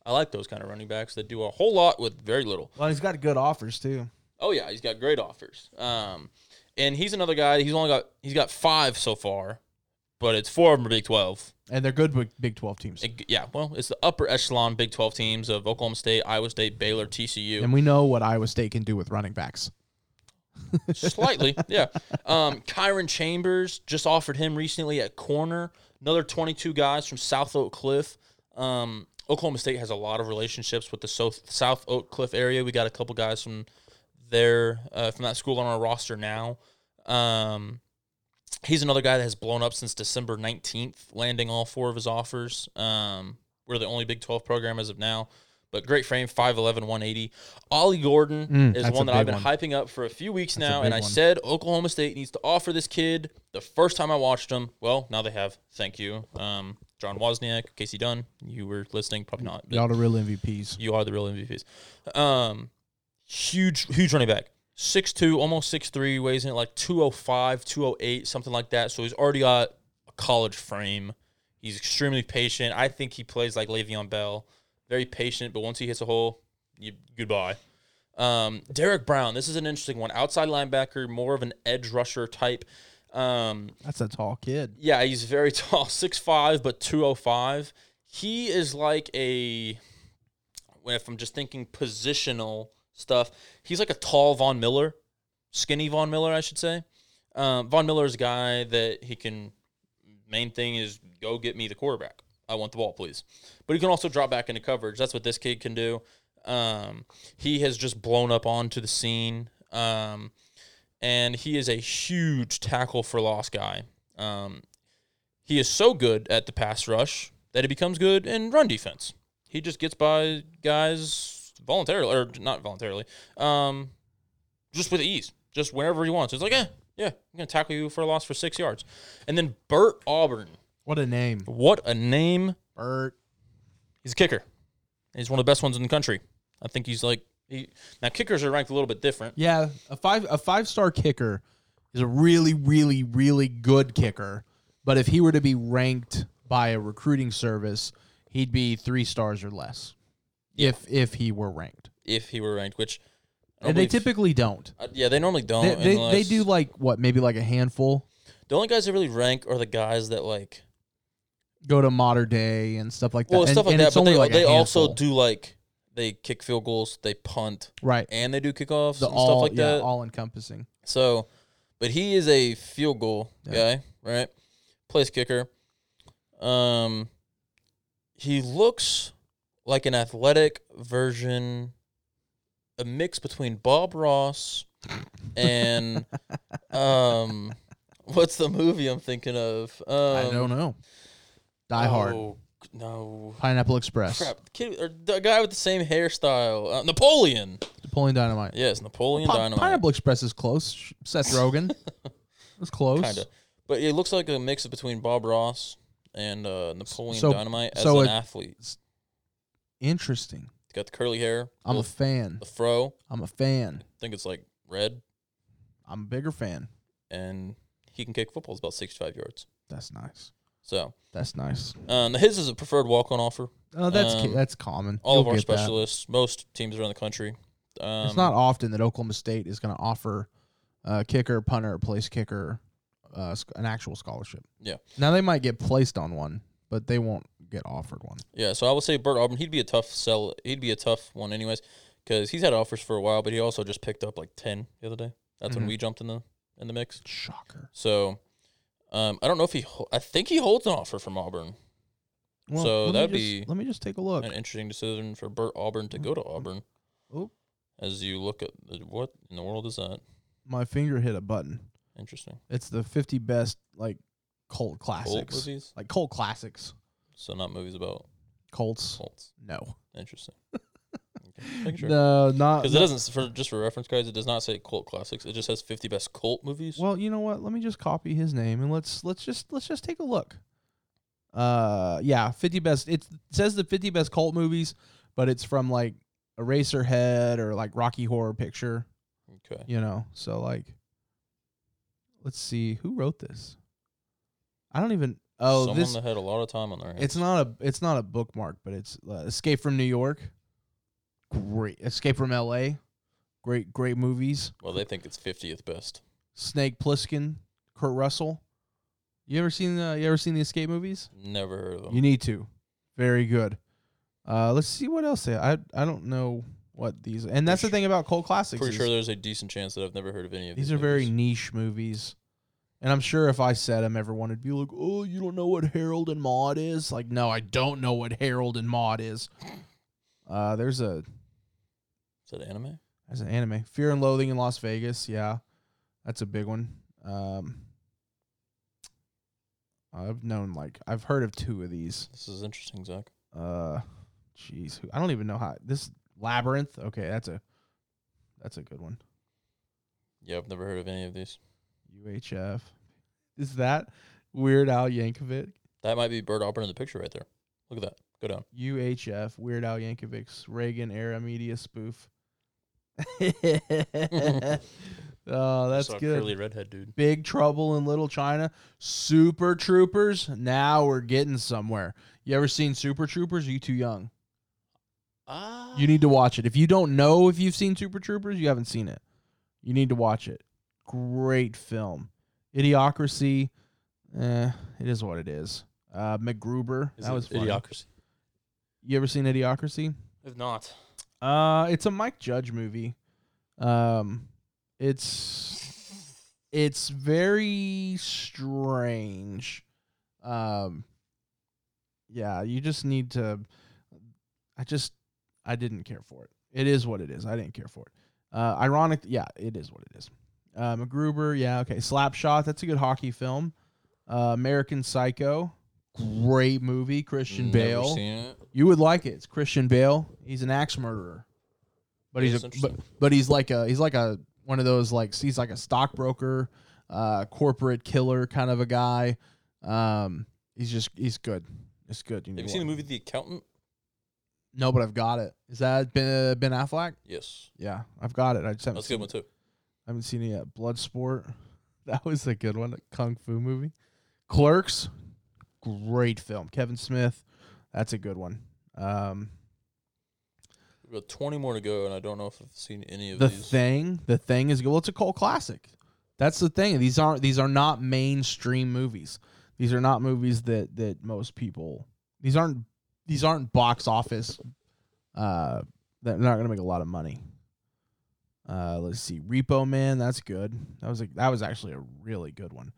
I like those kind of running backs that do a whole lot with very little. Well, he's got good offers, too. Oh, yeah. He's got great offers. And he's another guy. He's got five so far, but it's four of them are Big 12. And they're good Big 12 teams. Yeah, well, it's the upper echelon Big 12 teams of Oklahoma State, Iowa State, Baylor, TCU. And we know what Iowa State can do with running backs. Slightly, yeah. Kyron Chambers, just offered him recently at corner. Another 22 guys from South Oak Cliff. Oklahoma State has a lot of relationships with the South Oak Cliff area. We got a couple guys from there, from that school on our roster now. He's another guy that has blown up since December 19th, landing all four of his offers. We're the only Big 12 program as of now. But great frame, 5'11", 180. Ollie Gordon is one that I've been hyping up for a few weeks now, and I said Oklahoma State needs to offer this kid the first time I watched him. Well, now they have. Thank you. John Wozniak, Casey Dunn, you were listening. Probably not. Y'all are the real MVPs. You are the real MVPs. Huge running back. 6'2", almost 6'3", weighs in at like 205, 208, something like that. So he's already got a college frame. He's extremely patient. I think he plays like Le'Veon Bell. Very patient, but once he hits a hole, goodbye. Derek Brown, this is an interesting one. Outside linebacker, more of an edge rusher type. That's a tall kid. Yeah, he's very tall, 6'5", but 205. He is like if I'm just thinking positional stuff. He's like a tall Von Miller, skinny Von Miller, I should say. Von Miller's a guy that main thing is go get me the quarterback. I want the ball, please. But he can also drop back into coverage. That's what this kid can do. He has just blown up onto the scene. And he is a huge tackle for loss guy. He is so good at the pass rush that he becomes good in run defense. He just gets by guys voluntarily, or not voluntarily, just with ease, just whenever he wants. It's like, I'm going to tackle you for a loss for 6 yards. And then Bert Auburn. What a name. What a name. Bert. He's a kicker. He's one of the best ones in the country. I think he's now kickers are ranked a little bit different. Yeah, a five-star kicker is a really, really, really good kicker. But if he were to be ranked by a recruiting service, he'd be 3 stars or less. If he were ranked. If he were ranked, which... And they typically don't. They normally don't. They do maybe a handful? The only guys that really rank are the guys that go to modern day and stuff like that. Well, stuff like that, but they also do they kick field goals, they punt. Right. And they do kickoffs and stuff like that. All-encompassing. So, but he is a field goal guy, right? Place kicker. He looks... like an athletic version, a mix between Bob Ross and what's the movie I'm thinking of? I don't know. Die Hard. No. Pineapple Express. Crap. The guy with the same hairstyle. Napoleon. Napoleon Dynamite. Yes, Napoleon Dynamite. Pineapple Express is close. Seth Rogen. It's close. Kinda. But it looks like a mix between Bob Ross and Napoleon Dynamite as an athlete. Interesting. He's got the curly hair. I'm a fan. The fro. I'm a fan. I think it's red. I'm a bigger fan. And he can kick footballs about 65 yards. That's nice. So. That's nice. His is a preferred walk-on offer. Oh, that's common. All of our specialists, most teams around the country. It's not often that Oklahoma State is going to offer a kicker, punter, place kicker, an actual scholarship. Yeah. Now they might get placed on one, but they won't get offered one. Yeah, so I would say Bert Auburn, he'd be a tough sell. He'd be a tough one anyways because he's had offers for a while, but he also just picked up 10 the other day. That's when we jumped in the mix. Shocker. So I don't know if I think he holds an offer from Auburn. Well, so let me just take a look. An interesting decision for Bert Auburn to go to Auburn. Oh. As you look at what in the world is that? My finger hit a button. Interesting. It's the 50 best cult classics. Cult classics. So not movies about Colts. No. Interesting. Okay. Sure. No, not because it doesn't. For reference, guys, it does not say cult classics. It just has 50 best cult movies. Well, you know what? Let me just copy his name and let's just take a look. Yeah, 50 best. It says the 50 best cult movies, but it's from like Eraserhead or like Rocky Horror Picture. Okay. You know, so like, let's see who wrote this. I don't even. Oh, someone that had a lot of time on their hands. It's not a bookmark, but it's Escape from New York. Great. Escape from L.A. Great movies. Well, they think it's 50th best. Snake Plissken, Kurt Russell. You ever seen the Escape movies? Never heard of them. You need to. Very good. Let's see what else. I don't know what these. And that's the thing about cult classics. Pretty sure there's a decent chance that I've never heard of any of these. These are very niche movies. And I'm sure if I said them, everyone would be like, "Oh, you don't know what Harold and Maude is?" Like, no, I don't know what Harold and Maude is. Is that anime? That's an anime. Fear and Loathing in Las Vegas. Yeah, that's a big one. I've heard of two of these. This is interesting, Zach. Jeez, I don't even know how this Labyrinth. Okay, that's a good one. Yeah, I've never heard of any of these. UHF. Is that Weird Al Yankovic? That might be Bert Auburn in the picture right there. Look at that. Go down. UHF, Weird Al Yankovic's Reagan-era media spoof. Oh, that's good. Curly redhead dude. Big Trouble in Little China. Super Troopers. Now we're getting somewhere. You ever seen Super Troopers? Are you too young? You need to watch it. If you don't know if you've seen Super Troopers, you haven't seen it. You need to watch it. Great film. Idiocracy. It is what it is. MacGruber. That was fun. Idiocracy. You ever seen Idiocracy? If not. It's a Mike Judge movie. It's very strange. Yeah, you just need to. I didn't care for it. It is what it is. I didn't care for it. Ironic. Yeah, it is what it is. MacGruber, yeah, okay. Slapshot, that's a good hockey film. American Psycho, great movie. Christian Bale. Seen it. You would like it. It's Christian Bale. He's an axe murderer, but he's like one of those, like, he's like a stockbroker, corporate killer kind of a guy. He's good. It's good. Have you seen the movie The Accountant? No, but I've got it. Is that Ben Affleck? Yes. Yeah, I've got it. I just haven't. That's a good one too. I haven't seen it yet. Bloodsport. That was a good one. A kung fu movie. Clerks. Great film. Kevin Smith. That's a good one. We've got 20 more to go, and I don't know if I've seen any of these. The Thing is good. Well, it's a cult classic. That's the thing. These are not mainstream movies. These are not movies that most people. These aren't box office. They're not going to make a lot of money. Let's see, Repo Man. That's good. That was actually a really good one.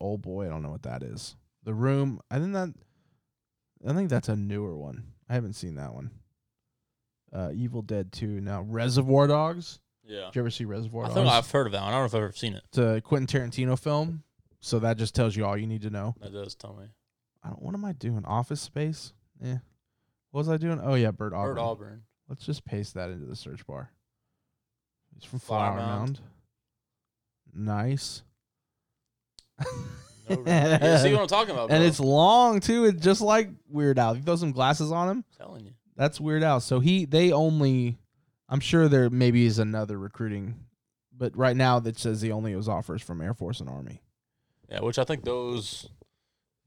Oh boy, I don't know what that is. The Room. I think that's a newer one. I haven't seen that one. Evil Dead 2. Now Reservoir Dogs. Yeah. Did you ever see Reservoir Dogs? I think I've heard of that one. I don't know if I've ever seen it. It's a Quentin Tarantino film. So that just tells you all you need to know. That does tell me. What am I doing? Office Space? Yeah. What was I doing? Oh yeah, Bert Auburn. Let's just paste that into the search bar. It's from Flower Mound. Nice. No, yeah, see what I'm talking about, bro. And it's long, too. It's just like Weird Al. You throw some glasses on him. I'm telling you. That's Weird Al. So I'm sure there maybe is another recruiting, but right now that says the only was offers from Air Force and Army. Yeah, which I think those,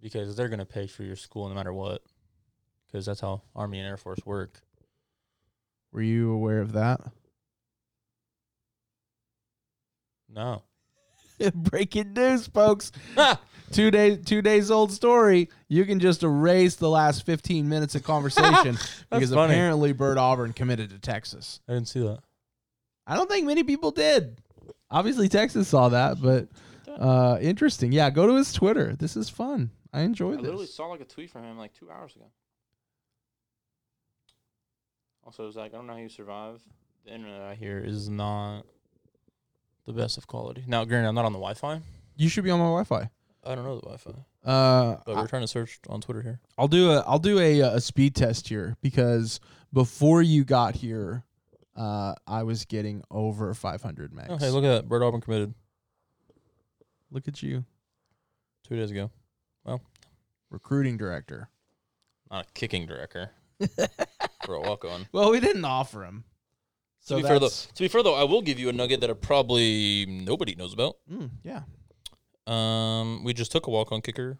because they're going to pay for your school no matter what, because that's how Army and Air Force work. Were you aware of that? No. Breaking news, folks. 2 days old story. You can just erase the last 15 minutes of conversation because funny. Apparently Bert Auburn committed to Texas. I didn't see that. I don't think many people did. Obviously Texas saw that, but interesting. Yeah, go to his Twitter. This is fun. I enjoyed this. I literally saw like a tweet from him like 2 hours ago. Also, Zach, I don't know how you survive. The internet out here is not the best of quality. Now, granted, I'm not on the Wi-Fi. You should be on my Wi-Fi. I don't know the Wi-Fi. But we're trying to search on Twitter here. I'll do a speed test here because before you got here, I was getting over 500 megs. Oh, hey, look at that. Bert Auburn committed. Look at you. 2 days ago. Well. Recruiting director. Not a kicking director. For a walk-on. Well, we didn't offer him. So to be fair, though, I will give you a nugget that probably nobody knows about. Yeah. We just took a walk-on kicker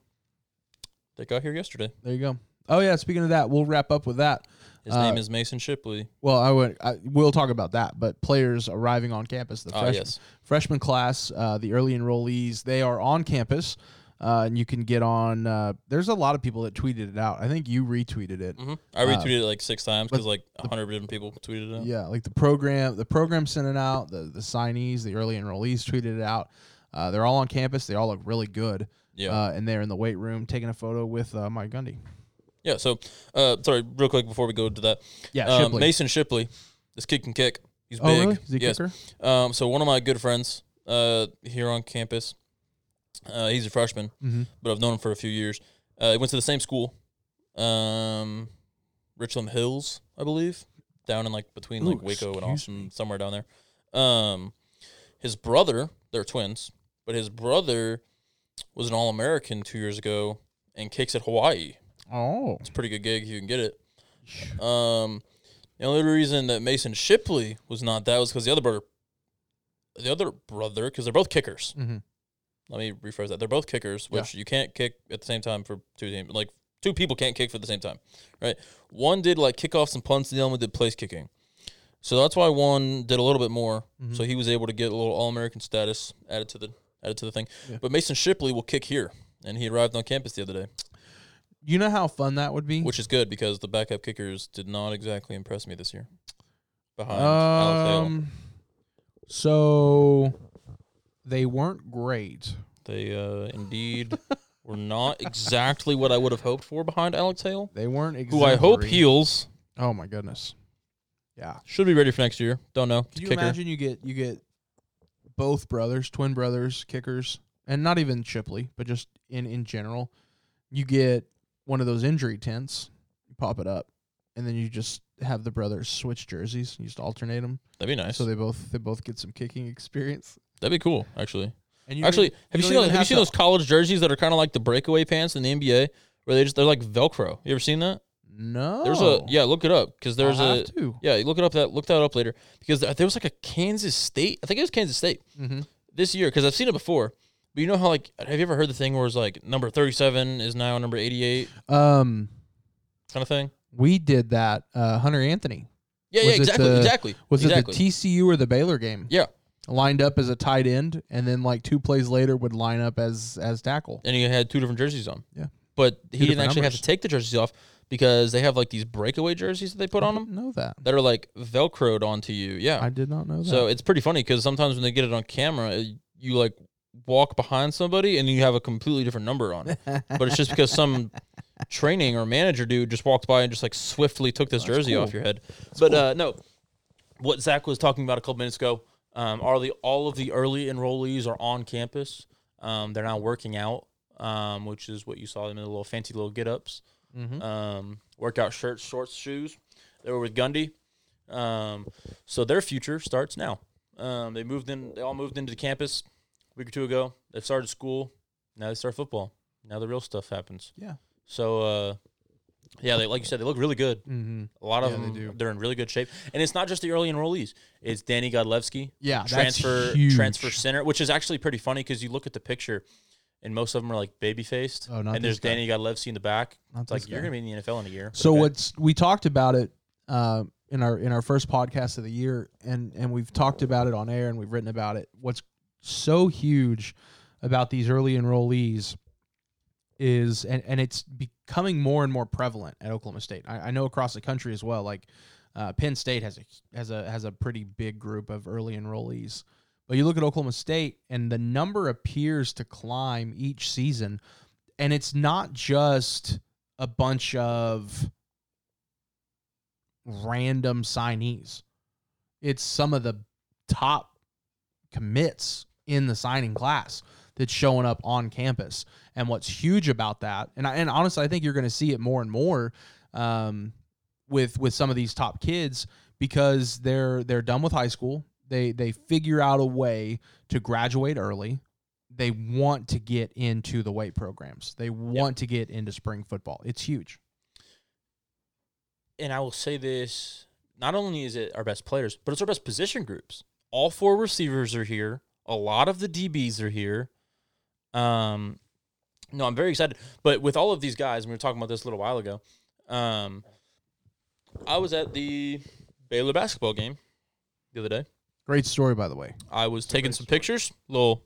that got here yesterday. There you go. Oh, yeah, speaking of that, we'll wrap up with that. His name is Mason Shipley. Well, we'll talk about that, but players arriving on campus, the freshman class, the early enrollees, they are on campus, and you can get on. There's a lot of people that tweeted it out. I think you retweeted it. Mm-hmm. I retweeted it like 6 times because like 100 different people tweeted it out. Yeah, like the program sent it out, the signees, the early enrollees tweeted it out. They're all on campus. They all look really good. Yeah. And they're in the weight room taking a photo with Mike Gundy. Yeah, so, sorry, real quick before we go to that. Yeah, Shipley. Mason Shipley, this kid can kick. He's big. Really? Is he a kicker? So one of my good friends here on campus, he's a freshman, but I've known him for a few years. He went to the same school, Richland Hills, I believe, down in like between like Waco and Austin, somewhere down there. His brother, they're twins, but his brother was an All-American 2 years ago and kicks at Hawaii. Oh, it's a pretty good gig if you can get it. The only reason that Mason Shipley was not that was because the other brother, because they're both kickers. Mm-hmm. Let me rephrase that. They're both kickers, which you can't kick at the same time for two teams. Like two people can't kick for the same time, right? One did like kickoffs and punts, and the other one did place kicking. So that's why one did a little bit more. Mm-hmm. So he was able to get a little All-American status added to the thing. Yeah. But Mason Shipley will kick here, and he arrived on campus the other day. You know how fun that would be? Which is good because the backup kickers did not exactly impress me this year. Behind Alex Hale. So they weren't great. They indeed were not exactly what I would have hoped for behind Alex Hale. They weren't exactly. Who I hope heals. Oh, my goodness. Yeah. Should be ready for next year. Don't know. Can you imagine you get both brothers, twin brothers, kickers, and not even Shipley, but just in general. You get one of those injury tents, you pop it up, and then you just have the brothers switch jerseys. You just alternate them. That'd be nice. So they both get some kicking experience. That'd be cool, actually. And have you seen those college jerseys that are kind of like the breakaway pants in the NBA, where they're like Velcro? You ever seen that? No. Look it up because look that up later because there was like a Kansas State. I think it was Kansas State this year because I've seen it before. But you know how, like, have you ever heard the thing where it's like number 37 is now number 88? Kind of thing? We did that. Hunter Anthony. Yeah, exactly. Was it the TCU or the Baylor game? Yeah. Lined up as a tight end, and then, like, 2 plays later would line up as tackle. And he had 2 different jerseys on. Yeah. But he didn't actually have to take the jerseys off because they have, like, these breakaway jerseys that they put on them. I didn't know that. That are, like, Velcroed onto you. Yeah. I did not know that. So it's pretty funny because sometimes when they get it on camera, you, like, walk behind somebody and you have a completely different number on it, but it's just because some training or manager dude just walked by and just like swiftly took this jersey off your head. What Zach was talking about a couple minutes ago, all of the early enrollees are on campus. They're now working out, which is what you saw them in the little fancy little get-ups, workout shirts, shorts, shoes. They were with Gundy. So their future starts now. They all moved into the campus. Week or two ago, they started school. Now they start football. Now the real stuff happens. Yeah. So, they, like you said, they look really good. Mm-hmm. A lot of them, they're in really good shape. And it's not just the early enrollees. It's Danny Godlevske. Yeah, that's huge. Transfer center, which is actually pretty funny because you look at the picture, and most of them are like baby-faced. Oh, and there's Danny Godlevske in the back. It's like, you're going to be in the NFL in a year. So we talked about it in our first podcast of the year, and we've talked about it on air, and we've written about it. What's so huge about these early enrollees is, and it's becoming more and more prevalent at Oklahoma State. I know across the country as well, like Penn State has a pretty big group of early enrollees. But you look at Oklahoma State, and the number appears to climb each season, and it's not just a bunch of random signees. It's some of the top commits in the signing class that's showing up on campus. And what's huge about that, and honestly, I think you're going to see it more and more with some of these top kids because they're done with high school. They figure out a way to graduate early. they want to get into the weight programs. They want to get into spring football. It's huge. And I will say this, not only is it our best players, but it's our best position groups. All four receivers are here. A lot of the DBs are here. No, I'm very excited. But with all of these guys, we were talking about this a little while ago, I was at the Baylor basketball game the other day. Great story, by the way. I was taking some pictures, little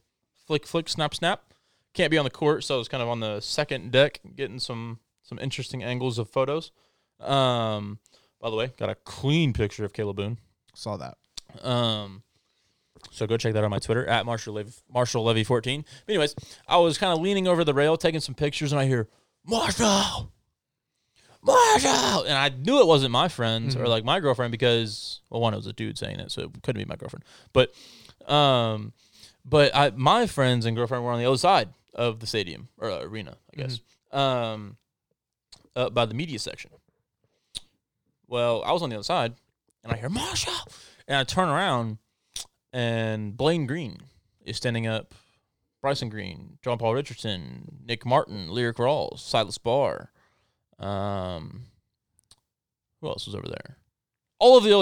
flick, snap, snap. Can't be on the court, so I was kind of on the second deck getting some interesting angles of photos. By the way, got a clean picture of Caleb Boone. Saw that. So go check that on my Twitter, at Marshall Levy 14. But anyways, I was kind of leaning over the rail, taking some pictures, and I hear, Marshall! And I knew it wasn't my friends or, like, my girlfriend because, well, one, it was a dude saying it, so it couldn't be my girlfriend. But my friends and girlfriend were on the other side of the stadium, or arena, I guess, by the media section. Well, I was on the other side, and I hear, Marshall! And I turn around, and Blaine Green is standing up. Bryson Green, John Paul Richardson, Nick Martin, Lyric Rawls, Silas Barr. Who else was over there? All of the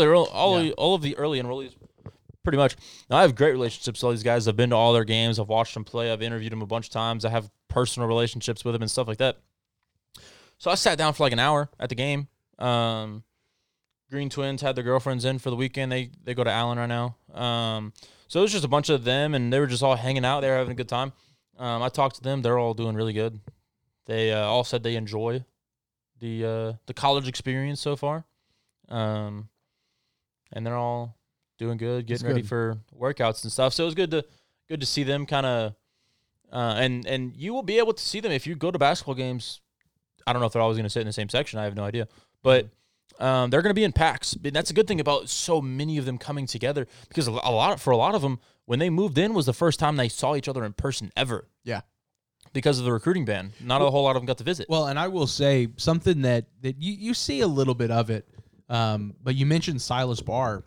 early enrollees, pretty much. Now, I have great relationships with all these guys. I've been to all their games. I've watched them play. I've interviewed them a bunch of times. I have personal relationships with them and stuff like that. So I sat down for like an hour at the game. Green twins had their girlfriends in for the weekend. They go to Allen right now. So it was just a bunch of them, and they were just all hanging out. They were having a good time. I talked to them. They're all doing really good. They all said they enjoy the college experience so far, and they're all doing good, getting ready for workouts and stuff. So it was good to see them kind of, and you will be able to see them if you go to basketball games. I don't know if they're always going to sit in the same section. I have no idea, but they're going to be in packs. And that's a good thing about so many of them coming together, because for a lot of them, when they moved in was the first time they saw each other in person ever. Yeah. Because of the recruiting ban. Not a whole lot of them got to visit. Well, and I will say something that you see a little bit of it, but you mentioned Silas Barr.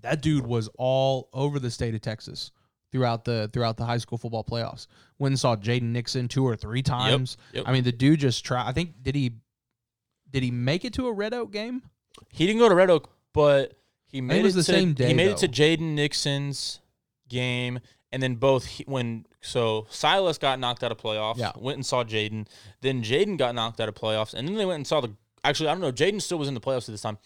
That dude was all over the state of Texas throughout the high school football playoffs. Went and saw Jaden Nixon 2 or 3 times. Yep. I mean, the dude just tried. I think, did he make it to a Red Oak game? He didn't go to Red Oak, but he made it was the same day. He made it to Jaden Nixon's game. And then Silas got knocked out of playoffs, went and saw Jaden. Then Jaden got knocked out of playoffs, and then they went and saw actually, I don't know, Jaden still was in the playoffs at this time,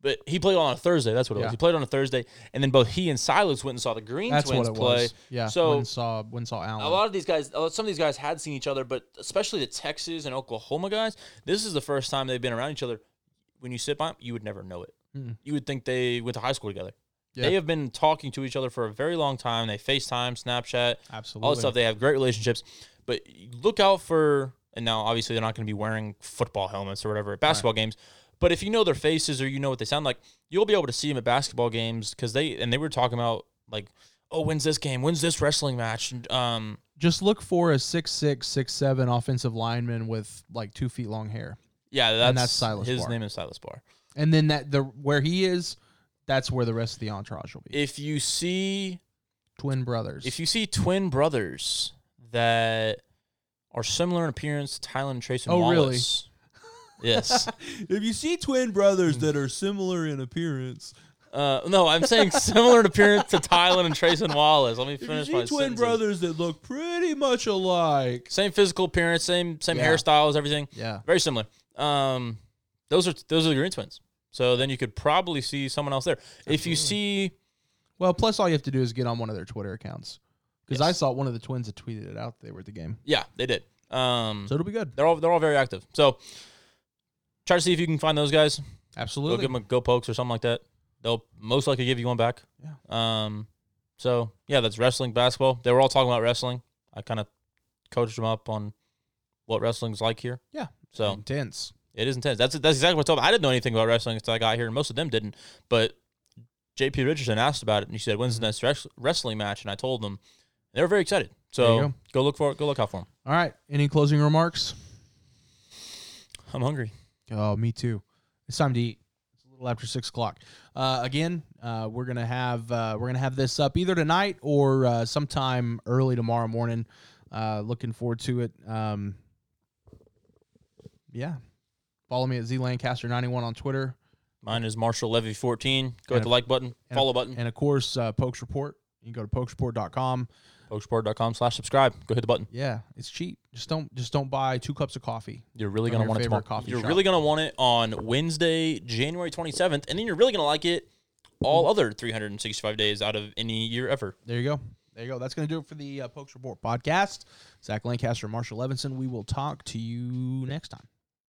but he played on a Thursday. That's what it was. He played on a Thursday, and then both he and Silas went and saw the Green Twins play. Yeah, so went and saw Allen. A lot of these guys, some of these guys had seen each other, but especially the Texas and Oklahoma guys, this is the first time they've been around each other. When you sit by them, you would never know it. Mm. You would think they went to high school together. Yeah. They have been talking to each other for a very long time. They FaceTime, Snapchat, all that stuff. They have great relationships. But look out for, and now obviously they're not going to be wearing football helmets or whatever at basketball games. But if you know their faces or you know what they sound like, you'll be able to see them at basketball games because they were talking about like, oh, when's this game? When's this wrestling match? And, just look for a 6'6", 6'7" offensive lineman with like 2 feet long hair. Yeah, that's Silas Barr. His name is Silas Barr. And then where he is. That's where the rest of the entourage will be. If you see twin brothers that are similar in appearance to Tylan and Trace and Wallace. Oh, really? Yes. If you see twin brothers that are similar in appearance. No, I'm saying similar in appearance to Tylan and Trace and Wallace. Let me finish my sentences. If you see twin brothers that look pretty much alike. Same physical appearance, same hairstyles, everything. Yeah. Very similar. Those are the Green Twins. So then you could probably see someone else there. Absolutely. If you see... Well, plus all you have to do is get on one of their Twitter accounts. Because I saw one of the twins that tweeted it out. They were at the game. Yeah, they did. So it'll be good. They're all very active. So try to see if you can find those guys. Absolutely. Go give them a GoPokes or something like that. They'll most likely give you one back. Yeah. That's wrestling, basketball. They were all talking about wrestling. I kind of coached them up on what wrestling's like here. Yeah. So intense. It is intense. That's exactly what I told them. I didn't know anything about wrestling until I got here, and most of them didn't. But J.P. Richardson asked about it, and he said, when's the next wrestling match? And I told them. They were very excited. So go look for it. Go look out for them. All right. Any closing remarks? I'm hungry. Oh, me too. It's time to eat. It's a little little after 6 o'clock. Again, we're gonna have this up either tonight or sometime early tomorrow morning. Looking forward to it. Yeah, follow me at zlancaster91 on Twitter. Mine is MarshallLevy14. Go hit the like button, follow button. And, of course, Pokes Report. You can go to pokesreport.com. Pokesport.com/subscribe. Go hit the button. Yeah, it's cheap. Just don't buy 2 cups of coffee. You're really gonna want it tomorrow. You're really gonna want it on Wednesday, January 27th, and then you're really gonna like it all other 365 days out of any year ever. There you go. That's gonna do it for the Pokes Report podcast. Zach Lancaster, Marshall Levinson. We will talk to you next time.